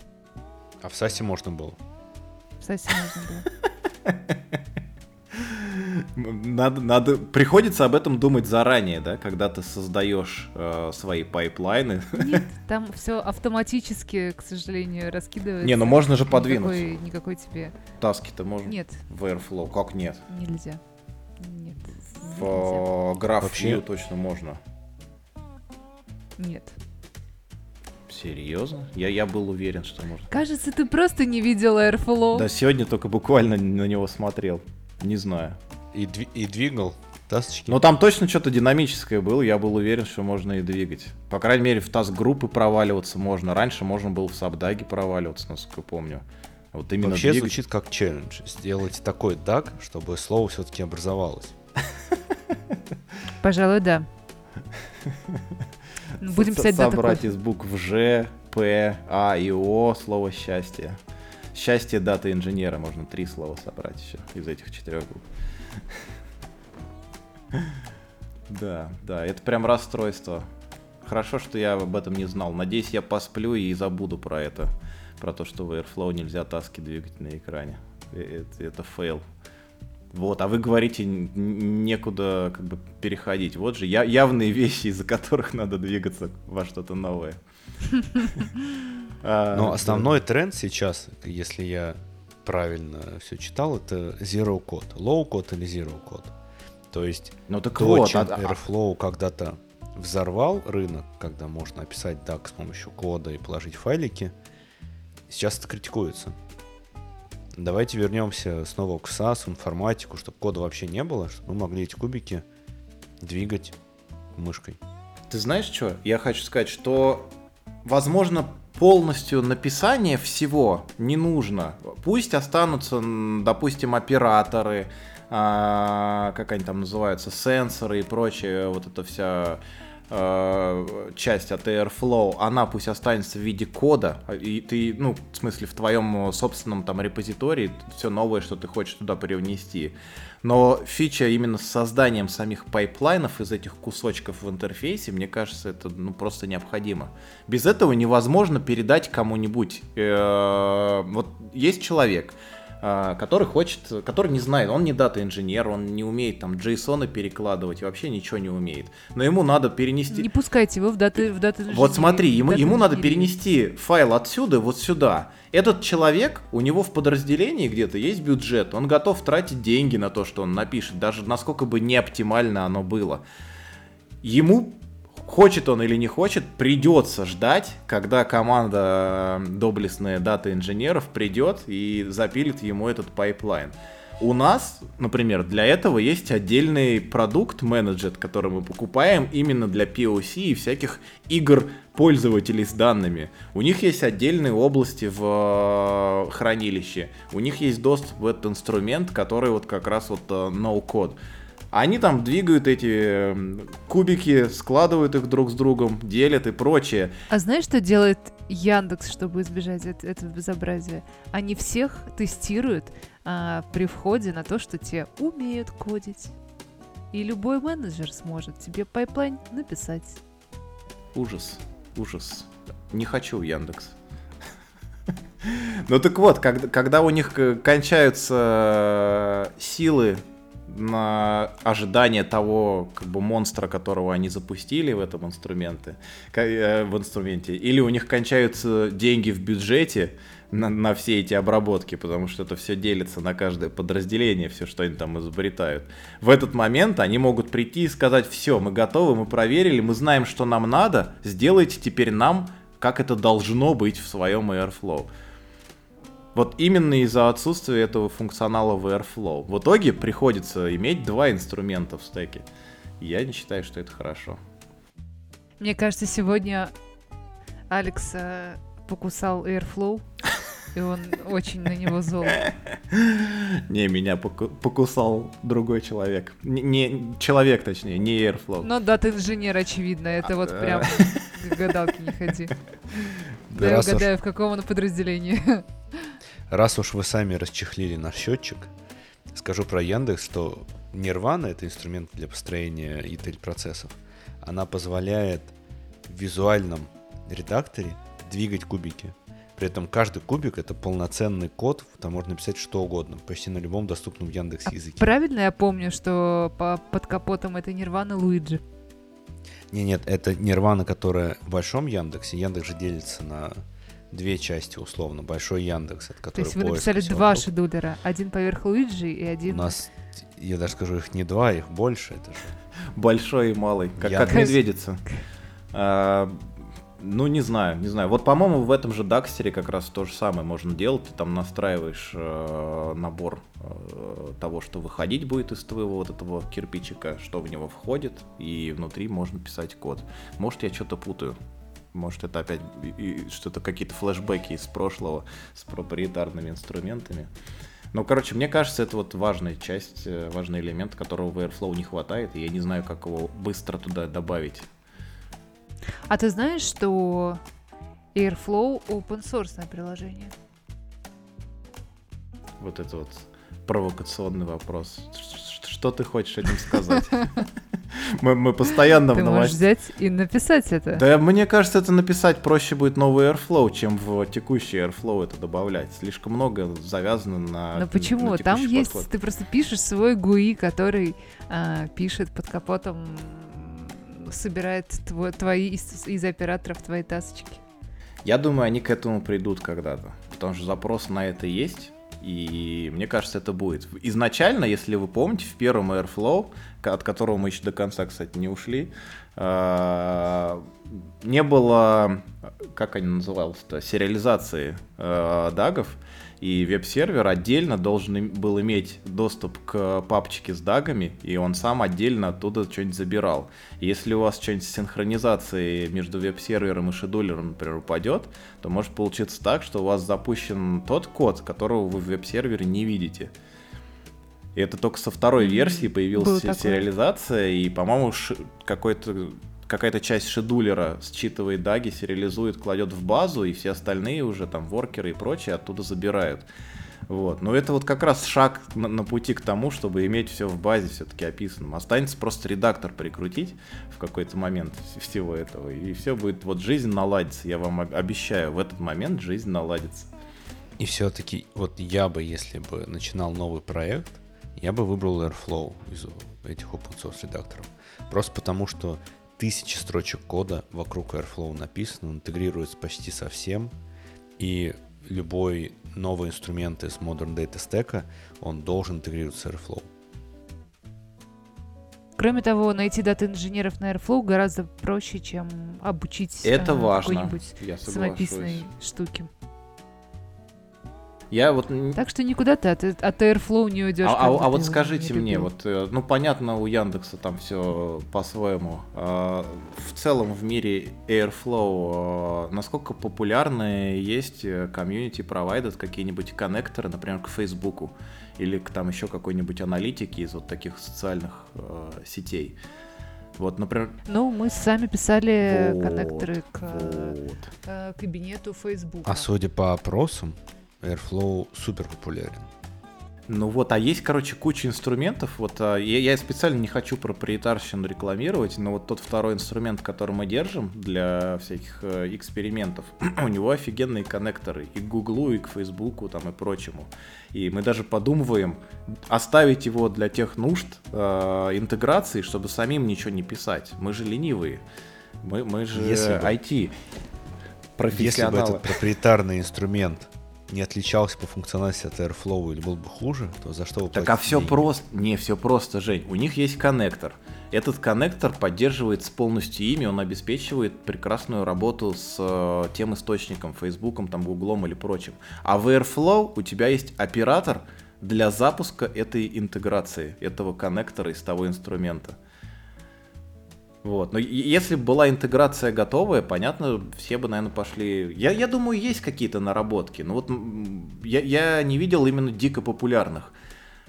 А в SAS можно было? В SAS можно было. Надо, приходится об этом думать заранее, да, когда ты создаешь свои пайплайны. Нет, там все автоматически, к сожалению, раскидывается. Не, ну можно же подвинуть. Никакой тебе. Таски-то можно? Нет. В Airflow? Как нет? Нельзя. Нет. В GraphView точно можно. Нет. Серьезно? Я был уверен, что можно. Кажется, ты просто не видел Airflow. Да, сегодня только буквально на него смотрел. Не знаю. И двигал тасочки. Но там точно что-то динамическое было, я был уверен, что можно и двигать. По крайней мере, в таск-группы проваливаться можно. Раньше можно было в сабдаге проваливаться, насколько я помню. Вот именно вообще двигать звучит как челлендж. Сделать такой даг, чтобы слово все-таки образовалось. Пожалуй, да. Будем писать собрать из букв Ж, П, А и О слово «счастье». «Счастье дата инженера». Можно 3 слова собрать еще из этих 4 букв. Да, да, это прям расстройство. Хорошо, что я об этом не знал. Надеюсь, я посплю и забуду про это. Про то, что в Airflow нельзя таски двигать на экране. Это фейл. Вот, а вы говорите, некуда как бы переходить. Вот же явные вещи, из-за которых надо двигаться во что-то новое. Но основной тренд сейчас, если я правильно все читал, это zero code. Low code или zero code. То есть то, чем Airflow когда-то взорвал рынок, когда можно описать DAG с помощью кода и положить файлики, сейчас это критикуется. Давайте вернемся снова к SAS, информатику, чтобы кода вообще не было, чтобы мы могли эти кубики двигать мышкой. Ты знаешь что? Я хочу сказать, что, возможно, полностью написание всего не нужно. Пусть останутся, допустим, операторы, как они там называются, сенсоры и прочее, вот эта вся часть от Airflow, она пусть останется в виде кода, и ты, ну, в смысле, в твоем собственном там репозитории все новое, что ты хочешь туда привнести. Но фича именно с созданием самих пайплайнов из этих кусочков в интерфейсе, мне кажется, это ну, просто необходимо. Без этого невозможно передать кому-нибудь. Вот есть человек, который не знает, он не дата-инженер, он не умеет там JSON перекладывать, вообще ничего не умеет. Но ему надо перенести... Не пускайте его в дата-инженер. Вот смотри, ему надо перенести файл отсюда вот сюда. Этот человек, у него в подразделении где-то есть бюджет, он готов тратить деньги на то, что он напишет, даже насколько бы неоптимально оно было. Ему... Хочет он или не хочет, придется ждать, когда команда доблестная дата-инженеров придет и запилит ему этот пайплайн. У нас, например, для этого есть отдельный продукт-менеджер, который мы покупаем именно для POC и всяких игр пользователей с данными. У них есть отдельные области в хранилище, у них есть доступ в этот инструмент, который вот как раз вот no-code. Они там двигают эти кубики, складывают их друг с другом, делят и прочее. А знаешь, что делает Яндекс, чтобы избежать этого безобразия? Они всех тестируют при входе на то, что те умеют кодить. И любой менеджер сможет тебе пайплайн написать. Ужас, ужас. Не хочу в Яндекс. Ну так вот, когда у них кончаются силы на ожидание того как бы монстра, которого они запустили в этом инструменте, или у них кончаются деньги в бюджете на все эти обработки, потому что это все делится на каждое подразделение, все, что они там изобретают. В этот момент они могут прийти и сказать: все, мы готовы, мы проверили, мы знаем, что нам надо, сделайте теперь нам, как это должно быть в своем Airflow. Вот именно из-за отсутствия этого функционала в Airflow. В итоге приходится иметь 2 инструмента в стеке. Я не считаю, что это хорошо. Мне кажется, сегодня Алекс покусал Airflow, и он очень на него зол. Не, меня покусал другой человек. Человек, точнее, не Airflow. Но дата-инженер, очевидно, это вот прям к гадалке не ходи. Да я угадаю, в каком он подразделении. Раз уж вы сами расчехлили наш счетчик, скажу про Яндекс, что Нирвана — это инструмент для построения ETL-процессов. Она позволяет в визуальном редакторе двигать кубики. При этом каждый кубик — это полноценный код, там можно написать что угодно, почти на любом доступном Яндекс языке. Правильно я помню, что под капотом это Нирвана Луиджи? Нет, это Нирвана, которая в большом Яндексе. Яндекс же делится на 2 части, условно. Большой Яндекс, от которого... То есть вы написали 2 шедулера. Один поверх Луиджи и один... У нас, я даже скажу, их не 2, их больше. Это же... Большой и малый. Как медведица. Ну, не знаю. Вот, по-моему, в этом же Дакстере как раз то же самое можно делать. Ты там настраиваешь набор того, что выходить будет из твоего вот этого кирпичика, что в него входит, и внутри можно писать код. Может, я что-то путаю. Может, это опять что-то, какие-то флешбеки из прошлого с проприетарными инструментами. Ну, короче, мне кажется, это вот важная часть, важный элемент, которого в Airflow не хватает, и я не знаю, как его быстро туда добавить. А ты знаешь, что Airflow open-source приложение? Вот это вот провокационный вопрос. Что ты хочешь этим сказать? Мы постоянно в новостях. Ты можешь взять и написать это. Да, мне кажется, это написать проще будет новый Airflow, чем в текущий Airflow это добавлять. Слишком много завязано на... Ну почему? На там есть... Подход. Ты просто пишешь свой GUI, который пишет под капотом, собирает твои из операторов твои тасочки. Я думаю, они к этому придут когда-то, потому что запрос на это есть. И мне кажется, это будет. Изначально, если вы помните, в первом Airflow, от которого мы еще до конца, кстати, не ушли, не было, как они назывались-то, сериализации дагов, и веб-сервер отдельно должен был иметь доступ к папочке с дагами, и он сам отдельно оттуда что-нибудь забирал. Если у вас что-нибудь с синхронизацией между веб-сервером и шедулером, например, упадет, то может получиться так, что у вас запущен тот код, которого вы в веб-сервере не видите. И это только со второй версии появилась сериализация, и, по-моему, какая-то часть шедулера считывает даги, сериализует, кладет в базу, и все остальные уже там воркеры и прочее оттуда забирают. Вот. Но это вот как раз шаг на пути к тому, чтобы иметь все в базе все-таки описанным. Останется просто редактор прикрутить в какой-то момент всего этого, и все будет, вот жизнь наладится, я вам обещаю, в этот момент жизнь наладится. И все-таки вот я бы, если бы начинал новый проект, я бы выбрал Airflow из этих open source редакторов. Просто потому, что тысячи строчек кода вокруг Airflow написано, интегрируется почти со всем, и любой новый инструмент из Modern Data Stack, он должен интегрироваться с Airflow. Кроме того, найти дата-инженеров на Airflow гораздо проще, чем обучить какой-нибудь самописной штуке. Я вот... Так что никуда ты от Airflow не уйдешь. А вот скажите мне, вот, ну понятно, у Яндекса там все по-своему. В целом в мире Airflow насколько популярны есть комьюнити провайдеры, какие-нибудь коннекторы, например, к Фейсбуку или к там еще какой-нибудь аналитике из вот таких социальных сетей? Вот, например... Ну, мы сами писали коннекторы к кабинету Фейсбука. А судя по опросам, Airflow супер популярен. Ну вот, а есть, короче, куча инструментов. Вот я специально не хочу проприетарщину рекламировать, но вот тот второй инструмент, который мы держим для всяких экспериментов, у него офигенные коннекторы и к Гуглу, и к Фейсбуку, там, и прочему. И мы даже подумываем оставить его для тех нужд интеграции, чтобы самим ничего не писать. Мы же ленивые. Мы же IT-профессионалы. Если бы этот проприетарный инструмент не отличался по функциональности от Airflow или был бы хуже, то за что вы платите? Так, а все деньги? Просто... Не, все просто, Жень. У них есть коннектор. Этот коннектор поддерживается полностью ими, он обеспечивает прекрасную работу с тем источником, Фейсбуком, там, Гуглом или прочим. А в Airflow у тебя есть оператор для запуска этой интеграции, этого коннектора из того инструмента. Вот. Но если бы была интеграция готовая, понятно, все бы, наверное, пошли... Я думаю, есть какие-то наработки, но вот я не видел именно дико популярных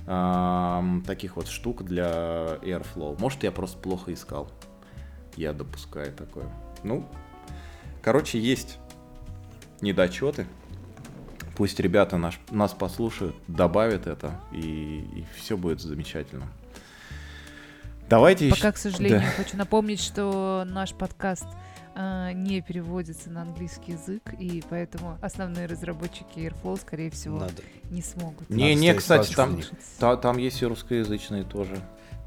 таких вот штук для Airflow. Может, я просто плохо искал. Я допускаю такое. Ну, короче, есть недочеты. Пусть ребята нас послушают, добавят это, и все будет замечательно. Давайте пока, к сожалению, хочу напомнить, что наш подкаст не переводится на английский язык, и поэтому основные разработчики Airflow, скорее всего, не смогут. Не, кстати, там есть и русскоязычные тоже.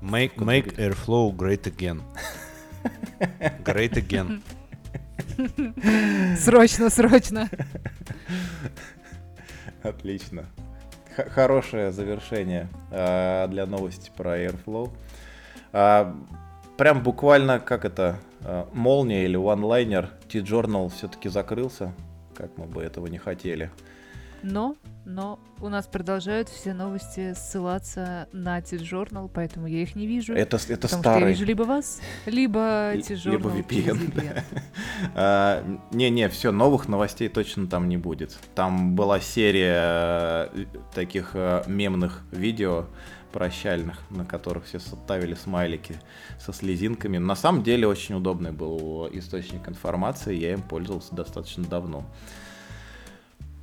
Make Airflow great again. Great again. Срочно. Отлично. Хорошее завершение для новости про Airflow. прям буквально, как это, молния или one-liner, TJournal все-таки закрылся, как мы бы этого не хотели. Но у нас продолжают все новости ссылаться на TJournal, поэтому я их не вижу. Это потому старый. Что я вижу либо вас, либо TJournal. Либо VPN. Не-не, все, новых новостей точно там не будет. Там была серия таких мемных видео прощальных, на которых все ставили смайлики со слезинками. На самом деле очень удобный был источник информации, я им пользовался достаточно давно.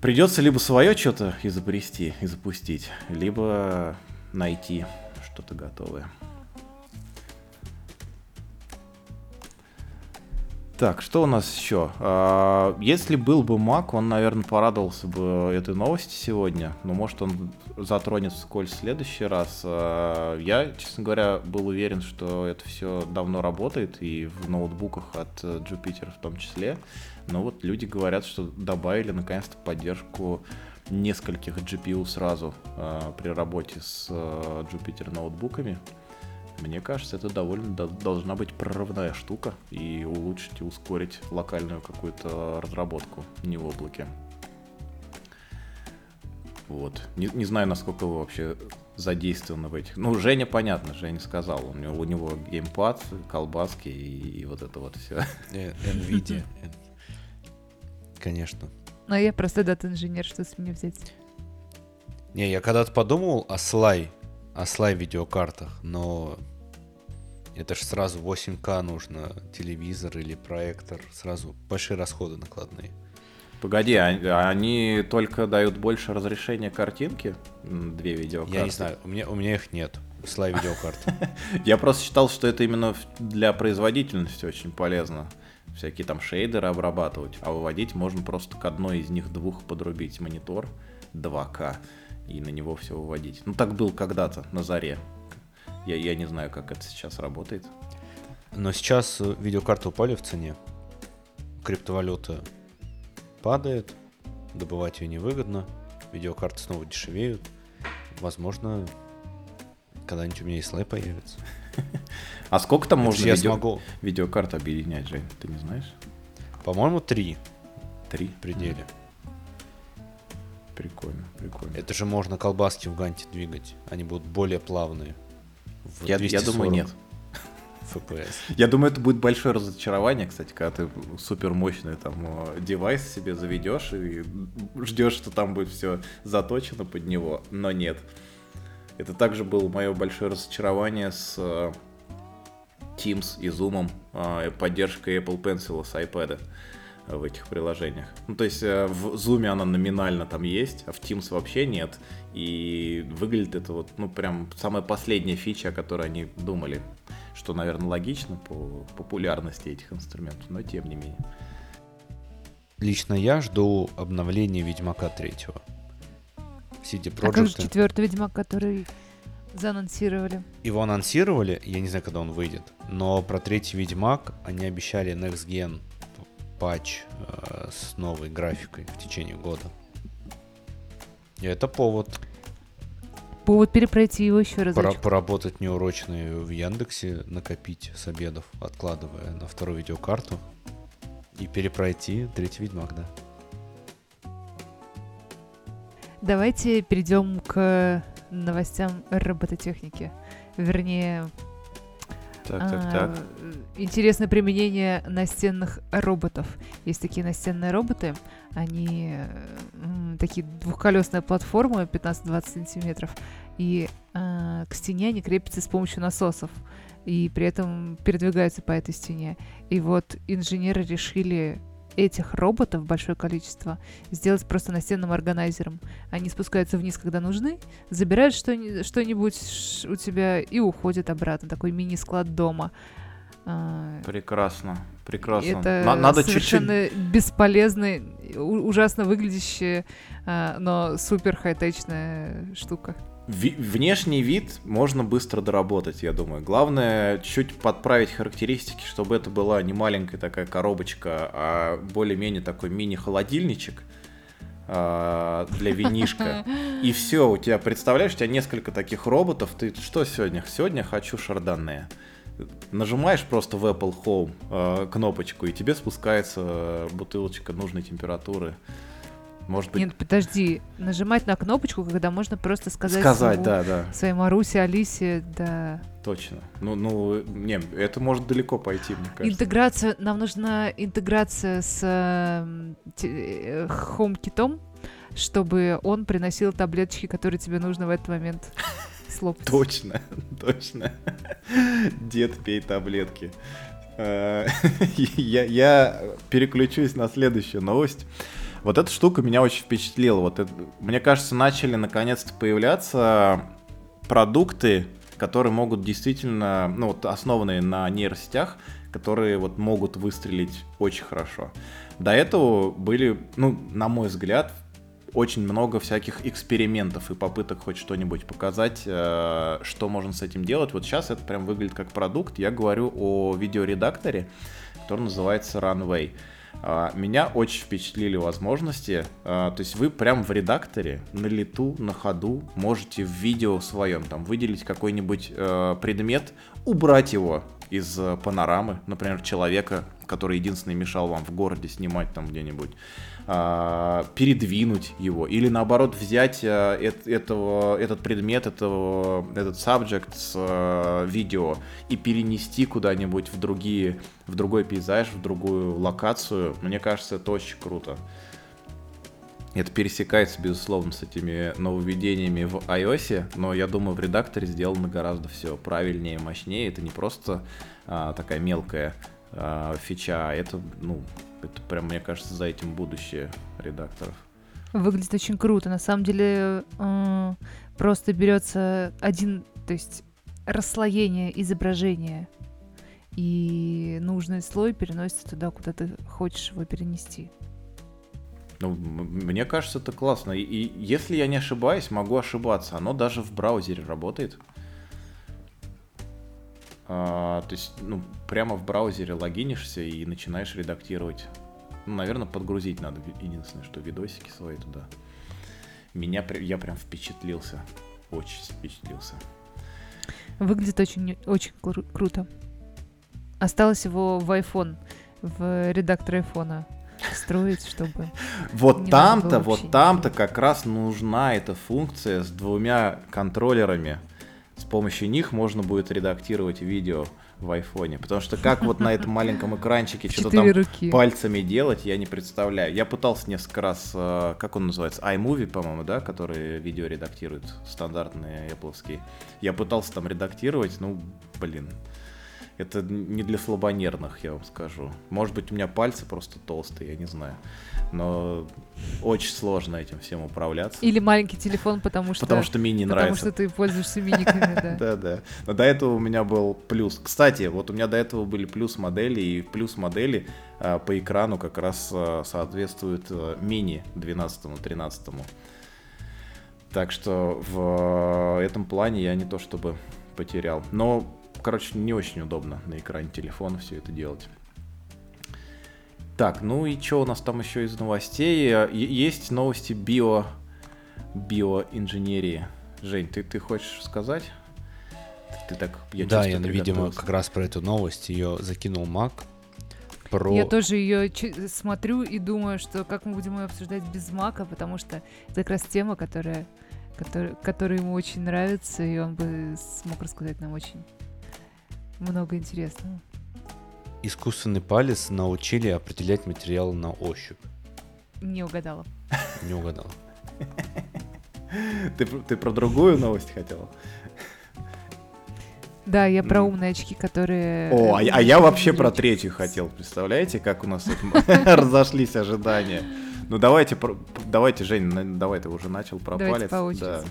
Придется либо свое что-то изобрести и запустить, либо найти что-то готовое. Так, что у нас еще? Если был бы Mac, он, наверное, порадовался бы этой новости сегодня. Но, может, он затронет вскользь в следующий раз. Я, честно говоря, был уверен, что это все давно работает, и в ноутбуках от Jupyter в том числе. Но вот люди говорят, что добавили, наконец-то, поддержку нескольких GPU сразу при работе с Jupyter ноутбуками. Мне кажется, это довольно должна быть прорывная штука и улучшить и ускорить локальную какую-то разработку не в облаке. Вот. Не знаю, насколько вы вообще задействованы в этих... Ну, Женя, понятно, Женя сказал. У него геймпад, колбаски и вот это вот все. NVIDIA. Конечно. Ну, я просто дата-инженер, что с меня взять? Не, я когда-то подумал о слай видеокартах, но это же сразу 8К нужно, телевизор или проектор, сразу большие расходы накладные. Погоди, они только дают больше разрешения картинки? Две видеокарты? Я не знаю, у меня их нет, слай видеокарт. Я просто считал, что это именно для производительности очень полезно. Всякие там шейдеры обрабатывать, а выводить можно просто к одной из них двух подрубить монитор 2К. И на него все выводить. Ну, так был когда-то, на заре. Я не знаю, как это сейчас работает. Но сейчас видеокарты упали в цене. Криптовалюта падает. Добывать ее невыгодно. Видеокарты снова дешевеют. Возможно, когда-нибудь у меня и слай появится. А сколько там можно видеокарт объединять, Жень? Ты не знаешь? По-моему, 3. 3? В пределе. Прикольно. Это же можно колбаски в ганте двигать. Они будут более плавные. Я думаю, нет. FPS. Я думаю, это будет большое разочарование, кстати, когда ты супермощный там девайс себе заведешь и ждешь, что там будет все заточено под него, но нет. Это также было мое большое разочарование с Teams и Zoom, поддержкой Apple Pencil с iPad. В этих приложениях. Ну, то есть в Zoom она номинально там есть, а в Teams вообще нет. И выглядит это вот, ну, прям самая последняя фича, о которой они думали, что, наверное, логично по популярности этих инструментов, но тем не менее. Лично я жду обновления Ведьмака 3-го. CD Projekt. А как же 4-й Ведьмак, который заанонсировали? Его анонсировали, я не знаю, когда он выйдет, но про 3-й Ведьмак они обещали Next Gen патч с новой графикой в течение года. И это повод. Повод перепройти его еще раз. Поработать неурочные в Яндексе, накопить с обедов, откладывая на вторую видеокарту. И перепройти 3-й Ведьмак, да. Давайте перейдем к новостям робототехники. Вернее... Так. Интересное применение настенных роботов. Есть такие настенные роботы. Они такие двухколесные платформы 15-20 сантиметров. И к стене они крепятся с помощью насосов. И при этом передвигаются по этой стене. И вот инженеры решили этих роботов, большое количество, сделать просто настенным органайзером. Они спускаются вниз, когда нужны, забирают что-нибудь у тебя и уходят обратно. Такой мини-склад дома. Прекрасно. Это надо совершенно бесполезная, ужасно выглядящая, но супер хай-течная штука. Внешний вид можно быстро доработать, я думаю. Главное, чуть подправить характеристики, чтобы это была не маленькая такая коробочка, а более-менее такой мини-холодильничек для винишка. И все, у тебя, представляешь, у тебя несколько таких роботов. Ты что сегодня? Сегодня хочу шардоне. Нажимаешь просто в Apple Home кнопочку, и тебе спускается бутылочка нужной температуры. Может быть... Нет, подожди, нажимать на кнопочку, когда можно просто сказать своей Марусе, Алисе, да. Точно. Не, это может далеко пойти, мне кажется. Интеграция, нам нужна интеграция с HomeKit'ом, чтобы он приносил таблеточки, которые тебе нужно в этот момент слопать. Точно. Дед, пей таблетки. Я переключусь на следующую новость. Вот эта штука меня очень впечатлила. Мне кажется, начали наконец-то появляться продукты, которые могут действительно, основанные на нейросетях, которые могут выстрелить очень хорошо. До этого были, на мой взгляд, очень много всяких экспериментов и попыток хоть что-нибудь показать, что можно с этим делать. Вот сейчас это прям выглядит как продукт. Я говорю о видеоредакторе, который называется Runway. Меня очень впечатлили возможности. То есть вы прям в редакторе на лету, на ходу можете в видео своем там выделить какой-нибудь предмет, убрать его из панорамы, например, человека, который единственный мешал вам в городе снимать там где-нибудь, передвинуть его, или наоборот взять этот предмет, этот subject с видео и перенести куда-нибудь в другой пейзаж, в другую локацию. Мне кажется, это очень круто. Это пересекается, безусловно, с этими нововведениями в iOS, но я думаю, в редакторе сделано гораздо все правильнее, мощнее. Это не просто такая мелкая фича, это прям, мне кажется, за этим будущее редакторов. Выглядит очень круто. На самом деле просто берется расслоение изображения, и нужный слой переносится туда, куда ты хочешь его перенести. Мне кажется, это классно. И если я не ошибаюсь, могу ошибаться, оно даже в браузере работает. Прямо в браузере логинишься и начинаешь редактировать. Наверное, подгрузить надо. Единственное, что видосики свои туда. Я прям впечатлился. Очень впечатлился. Выглядит очень, очень круто. Осталось его в iPhone, в редактор iPhone строить, чтобы... Вот там-то как раз нужна эта функция с двумя контроллерами. С помощью них можно будет редактировать видео в айфоне. Потому что как вот на этом маленьком экранчике что-то там пальцами делать, я не представляю. Я пытался несколько раз, как он называется, iMovie, по-моему, да, который видео редактирует, стандартные Apple'овские. Я пытался там редактировать, это не для слабонервных, я вам скажу. Может быть, у меня пальцы просто толстые, я не знаю. Но очень сложно этим всем управляться. Или маленький телефон, потому что мини нравится. Потому что ты пользуешься миниками, да. Да. Но до этого у меня был плюс. Кстати, вот у меня до этого были плюс-модели, и плюс-модели по экрану как раз соответствуют мини 12-13. Так что в этом плане я не то чтобы потерял. Но... Короче, не очень удобно на экране телефона все это делать. Так, и что у нас там еще из новостей? Есть новости биоинженерии. Жень, ты хочешь сказать? Ты так, я видимо, как раз про эту новость ее закинул Мак. Я тоже ее смотрю и думаю, что как мы будем ее обсуждать без Мака, потому что это как раз тема, которая ему очень нравится, и он бы смог рассказать нам очень... Много интересного. Искусственный палец научили определять материал на ощупь. Не угадала. Ты про другую новость хотела? Да, я про умные очки, которые... А я вообще про третью хотел. Представляете, как у нас разошлись ожидания? Давайте, Жень, ты уже начал про палец. Давайте по очереди.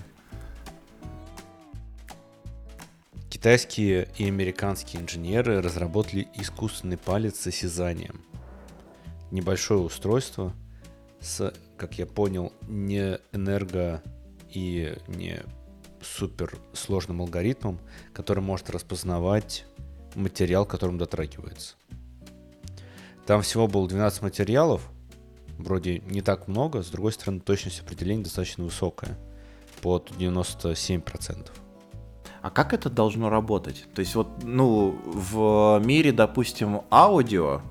Китайские и американские инженеры разработали искусственный палец с осязанием. Небольшое устройство с, как я понял, не энерго и не суперсложным алгоритмом, который может распознавать материал, которым дотрагивается. Там всего было 12 материалов, вроде не так много, с другой стороны, точность определения достаточно высокая, под 97%. А как это должно работать? То есть вот, ну, в мире, допустим, аудио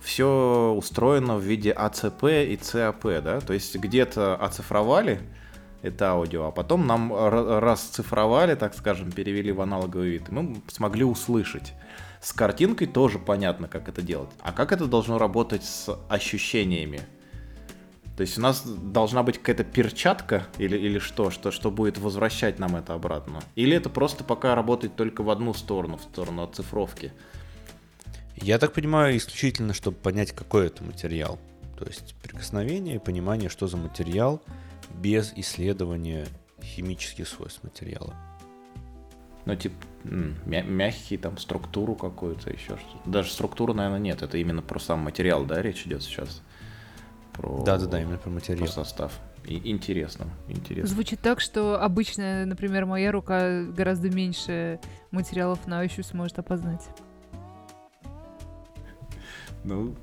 все устроено в виде АЦП и ЦАП, да? То есть где-то оцифровали это аудио, а потом нам расцифровали, так скажем, перевели в аналоговый вид, и мы смогли услышать. С картинкой тоже понятно, как это делать. А как это должно работать с ощущениями? То есть у нас должна быть какая-то перчатка или что будет возвращать нам это обратно? Или это просто пока работает только в одну сторону, в сторону оцифровки? Я так понимаю, исключительно, чтобы понять, какой это материал. То есть прикосновение и понимание, что за материал, без исследования химических свойств материала. Ну, типа, мягкий, там, структуру какую-то, еще что-то. Даже структуры, наверное, нет. Это именно про сам материал, да, речь идет сейчас? Про... Да, именно про материал. Про состав. И интересно. Звучит так, что обычно, например, моя рука гораздо меньше материалов на ощупь сможет опознать. Ну,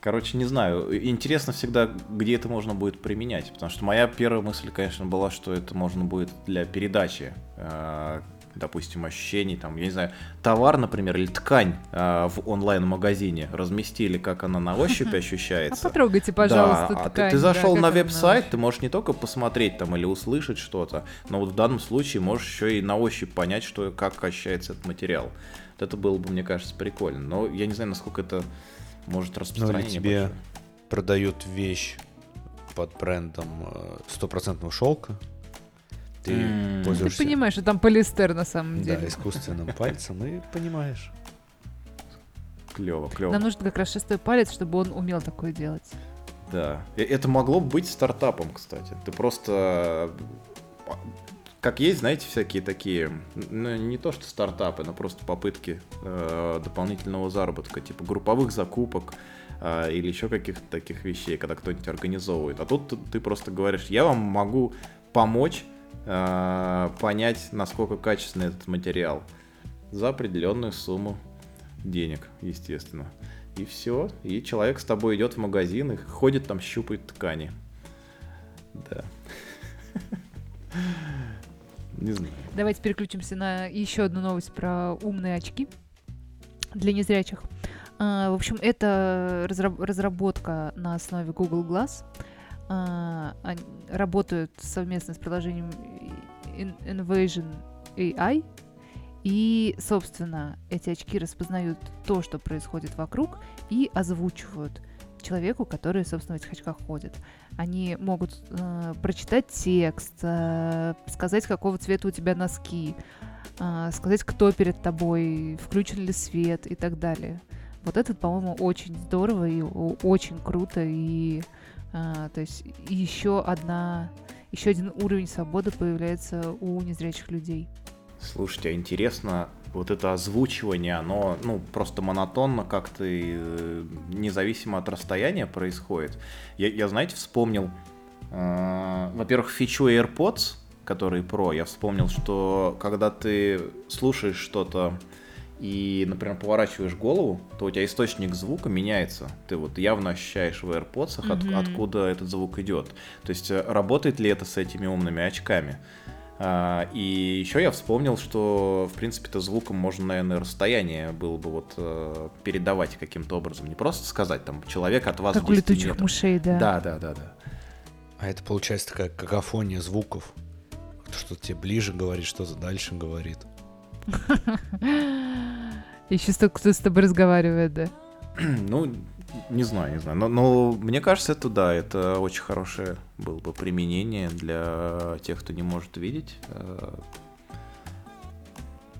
короче, не знаю. Интересно всегда, где это можно будет применять. Потому что моя первая мысль, конечно, была, что это можно будет для передачи, допустим, ощущений, там, я не знаю, товар, например, или ткань в онлайн-магазине разместили, как она на ощупь ощущается. А потрогайте, пожалуйста, да, ткань. Ты зашел на веб-сайт, ты можешь не только посмотреть там или услышать что-то, но вот в данном случае можешь еще и на ощупь понять, что, как ощущается этот материал. Вот это было бы, мне кажется, прикольно. Но я не знаю, насколько это может распространение. Ну, или тебе продают вещь под брендом 100% шелка. Ты понимаешь, что там полиэстер на самом деле. Да, искусственным пальцем, и понимаешь. Клево. Нам нужен как раз шестой палец, чтобы он умел такое делать. Да. Это могло быть стартапом, кстати. Ты просто... Как есть, знаете, всякие такие, ну, не то что стартапы, но просто попытки дополнительного заработка, типа групповых закупок или еще каких-то таких вещей, когда кто-нибудь организовывает. А тут ты просто говоришь, я вам могу помочь понять, насколько качественный этот материал за определенную сумму денег, естественно. И все. И человек с тобой идет в магазин и ходит там, щупает ткани. Да. Не знаю. Давайте переключимся на еще одну новость про умные очки для незрячих. В общем, это разработка на основе Google Glass. Работают совместно с приложением Invasion AI. И, собственно, эти очки распознают то, что происходит вокруг, и озвучивают человеку, который, собственно, в этих очках ходит. Они могут прочитать текст, сказать, какого цвета у тебя носки, сказать, кто перед тобой, включен ли свет и так далее. Вот это, по-моему, очень здорово и очень круто. И, то есть еще один уровень свободы появляется у незрячих людей. Слушайте, а интересно, вот это озвучивание, оно, ну, просто монотонно как-то независимо от расстояния происходит. Я знаете, вспомнил, во-первых, фичу AirPods, которые Pro, я вспомнил, что когда ты слушаешь что-то и, например, поворачиваешь голову, то у тебя источник звука меняется. Ты вот явно ощущаешь в AirPods, откуда этот звук идет. То есть работает ли это с этими умными очками? И еще я вспомнил, что, в принципе-то, звуком можно, наверное, расстояние было бы вот передавать каким-то образом. Не просто сказать, там, человек от вас... Как у летучих мышей, да. Да. А это, получается, такая какофония звуков. Что-то тебе ближе говорит, что-то дальше говорит. Еще столько кто с тобой разговаривает, да? Ну, не знаю. Но мне кажется, это да, это очень хорошее было бы применение для тех, кто не может видеть.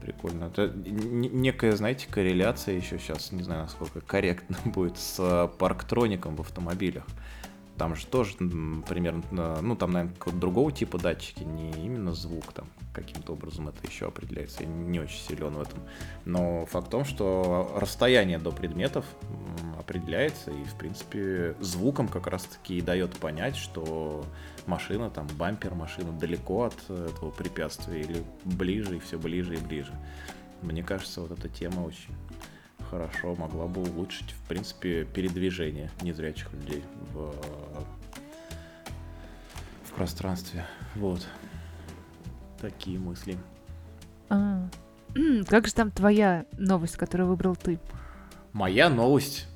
Прикольно. Это некая, знаете, корреляция еще сейчас, не знаю, насколько корректно будет, с парктроником в автомобилях. Там же тоже примерно, ну, там, наверное, какого-то другого типа датчики, не именно звук, там, каким-то образом это еще определяется. Я не очень силен в этом. Но факт в том, что расстояние до предметов определяется, и, в принципе, звуком как раз-таки и дает понять, что машина, там, бампер машины далеко от этого препятствия или ближе, и все ближе и ближе. Мне кажется, вот эта тема очень... хорошо могла бы улучшить, в принципе, передвижение незрячих людей в пространстве. Вот. Такие мысли. Как же там твоя новость, которую выбрал ты? Моя новость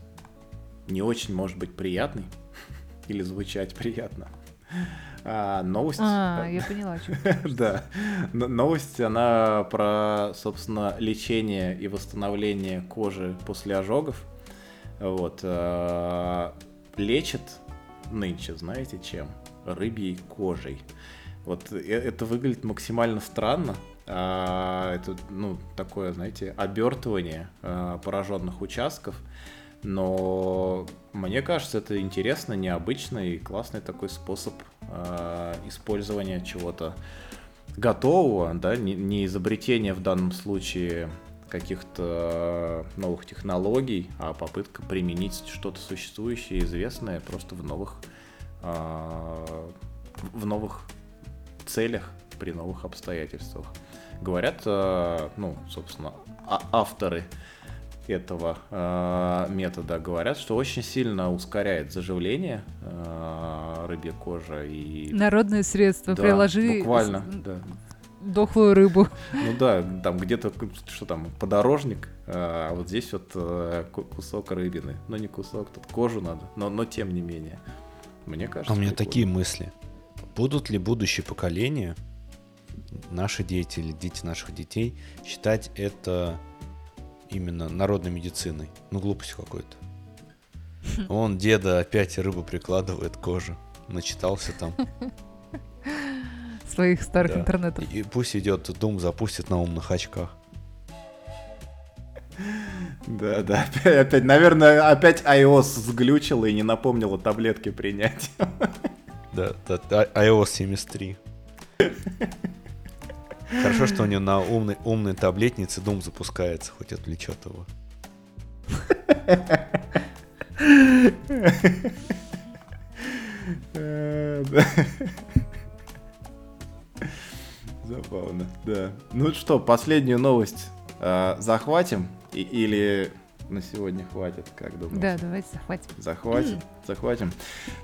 не очень может быть приятной или звучать приятно. Новость... я поняла, что ты. Да. Новость, она про, собственно, лечение и восстановление кожи после ожогов. Вот. Лечит нынче, знаете, чем? Рыбьей кожей. Вот это выглядит максимально странно. Это, ну, такое, знаете, обертывание пораженных участков. Но мне кажется, это интересно, необычно и классный такой способ использования чего-то готового, да, не изобретение в данном случае каких-то новых технологий, а попытка применить что-то существующее, известное просто в новых целях, при новых обстоятельствах. Говорят, ну, собственно, авторы этого метода говорят, что очень сильно ускоряет заживление рыбьей кожи. И... Народные средства, да, приложи буквально, да, дохлую рыбу. Ну да, там где-то, что там, подорожник, а вот здесь вот кусок рыбины. Ну не кусок, тут кожу надо, но тем не менее. Мне кажется, у меня прикольно. Такие мысли. Будут ли будущие поколения, наши дети или дети наших детей, считать это... именно народной медициной? Ну, глупость какой-то. Он деда опять рыбу прикладывает к коже. Начитался там. Своих старых, да, интернетов. И пусть идет Doom, запустит на умных очках. Да, да. Опять, наверное, опять iOS сглючила и не напомнила таблетки принять. Да, да, iOS 73. Хорошо, что у него на умной таблетнице Doom запускается, хоть отвлечет его. Забавно, да. Ну что, последнюю новость захватим? Или на сегодня хватит, как думаешь? Да, давайте захватим. Захватим.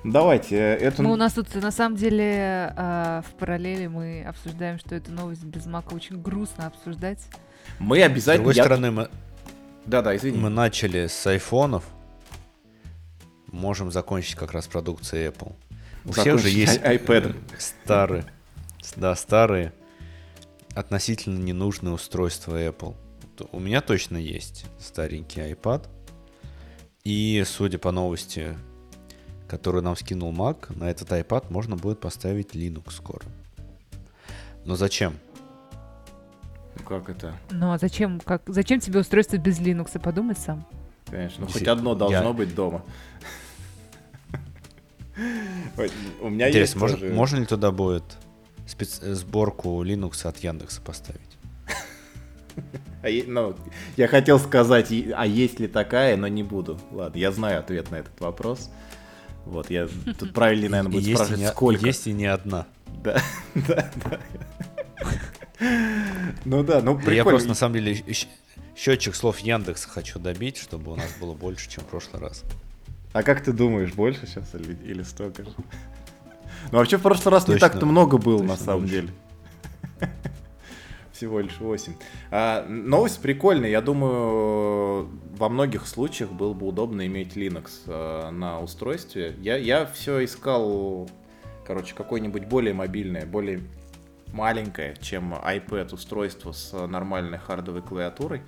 Давайте эту... Ну, у нас тут, на самом деле, в параллели мы обсуждаем, что эту новость без Мака очень грустно обсуждать. Мы обязательно... С другой стороны, мы... Да, извини. Мы начали с айфонов. Можем закончить как раз продукцией Apple. У всех же есть iPad. Старые, относительно ненужные устройства Apple. У меня точно есть старенький iPad. И, судя по новости, которую нам скинул Mac, на этот iPad можно будет поставить Linux скоро. Но зачем? Как это? Ну, а зачем тебе устройство без Linux? Подумай сам. Конечно, хоть одно должно быть дома. У меня есть тоже... Можно ли туда будет сборку Linux от Яндекса поставить? Ну, я хотел сказать, а есть ли такая, но не буду. Ладно, я знаю ответ на этот вопрос. Вот, я тут правильнее, наверное, будет спрашивать, сколько. Есть и не одна. Да. Ну да, ну прикольно. Я просто, на самом деле, счетчик слов Яндекса хочу добить, чтобы у нас было больше, чем в прошлый раз. А как ты думаешь, больше сейчас или столько же? Ну вообще в прошлый раз не так-то много было, на самом деле. Всего лишь 8. Новость прикольная. Я думаю, во многих случаях было бы удобно иметь Linux на устройстве. Я все искал, короче, какое-нибудь более мобильное, более маленькое, чем iPad устройство с нормальной хардовой клавиатурой.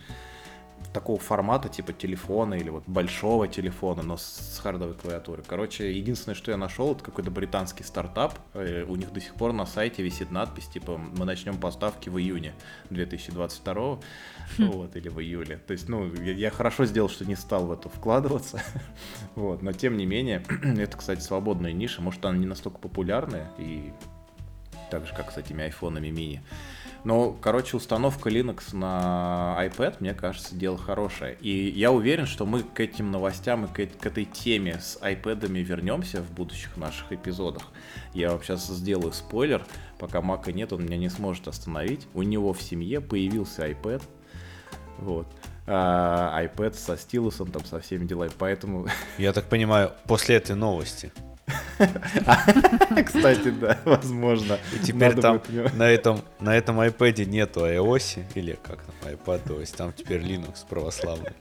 Такого формата, типа телефона или вот большого телефона, но с хардовой клавиатурой. Короче, единственное, что я нашел, это какой-то британский стартап. У них до сих пор на сайте висит надпись, типа, мы начнем поставки в июне 2022, вот, или в июле. То есть, ну, я хорошо сделал, что не стал в это вкладываться, вот, но тем не менее, это, кстати, свободная ниша, может, она не настолько популярная, и так же, как с этими айфонами мини. Но, короче, установка Linux на iPad, мне кажется, дело хорошее. И я уверен, что мы к этим новостям и к этой теме с iPad'ами вернемся в будущих наших эпизодах. Я вот сейчас сделаю спойлер. Пока Мака нет, он меня не сможет остановить. У него в семье появился iPad. Вот. iPad со стилусом, там, со всеми делами. Поэтому... Я так понимаю, после этой новости... Кстати, да, возможно. И теперь там на этом iPad нету iOS, или как там, iPadOS, там теперь Linux православный.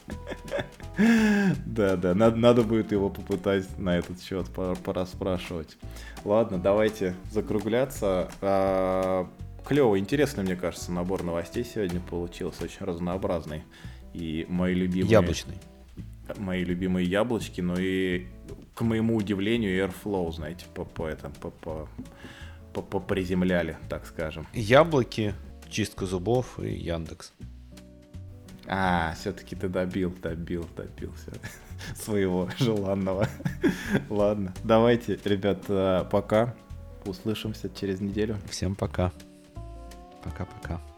Да, надо будет его попытать на этот счет пораспрашивать. Ладно, давайте закругляться. Клёвый, интересный, мне кажется, набор новостей сегодня получился, очень разнообразный. И мои любимые... Яблочный. Мои любимые яблочки, но и, к моему удивлению, Airflow, знаете, приземляли, так скажем. Яблоки, чистка зубов и Яндекс. А, все-таки ты добился своего желанного. Ладно, давайте, ребят, пока. Услышимся через неделю. Всем пока. Пока-пока.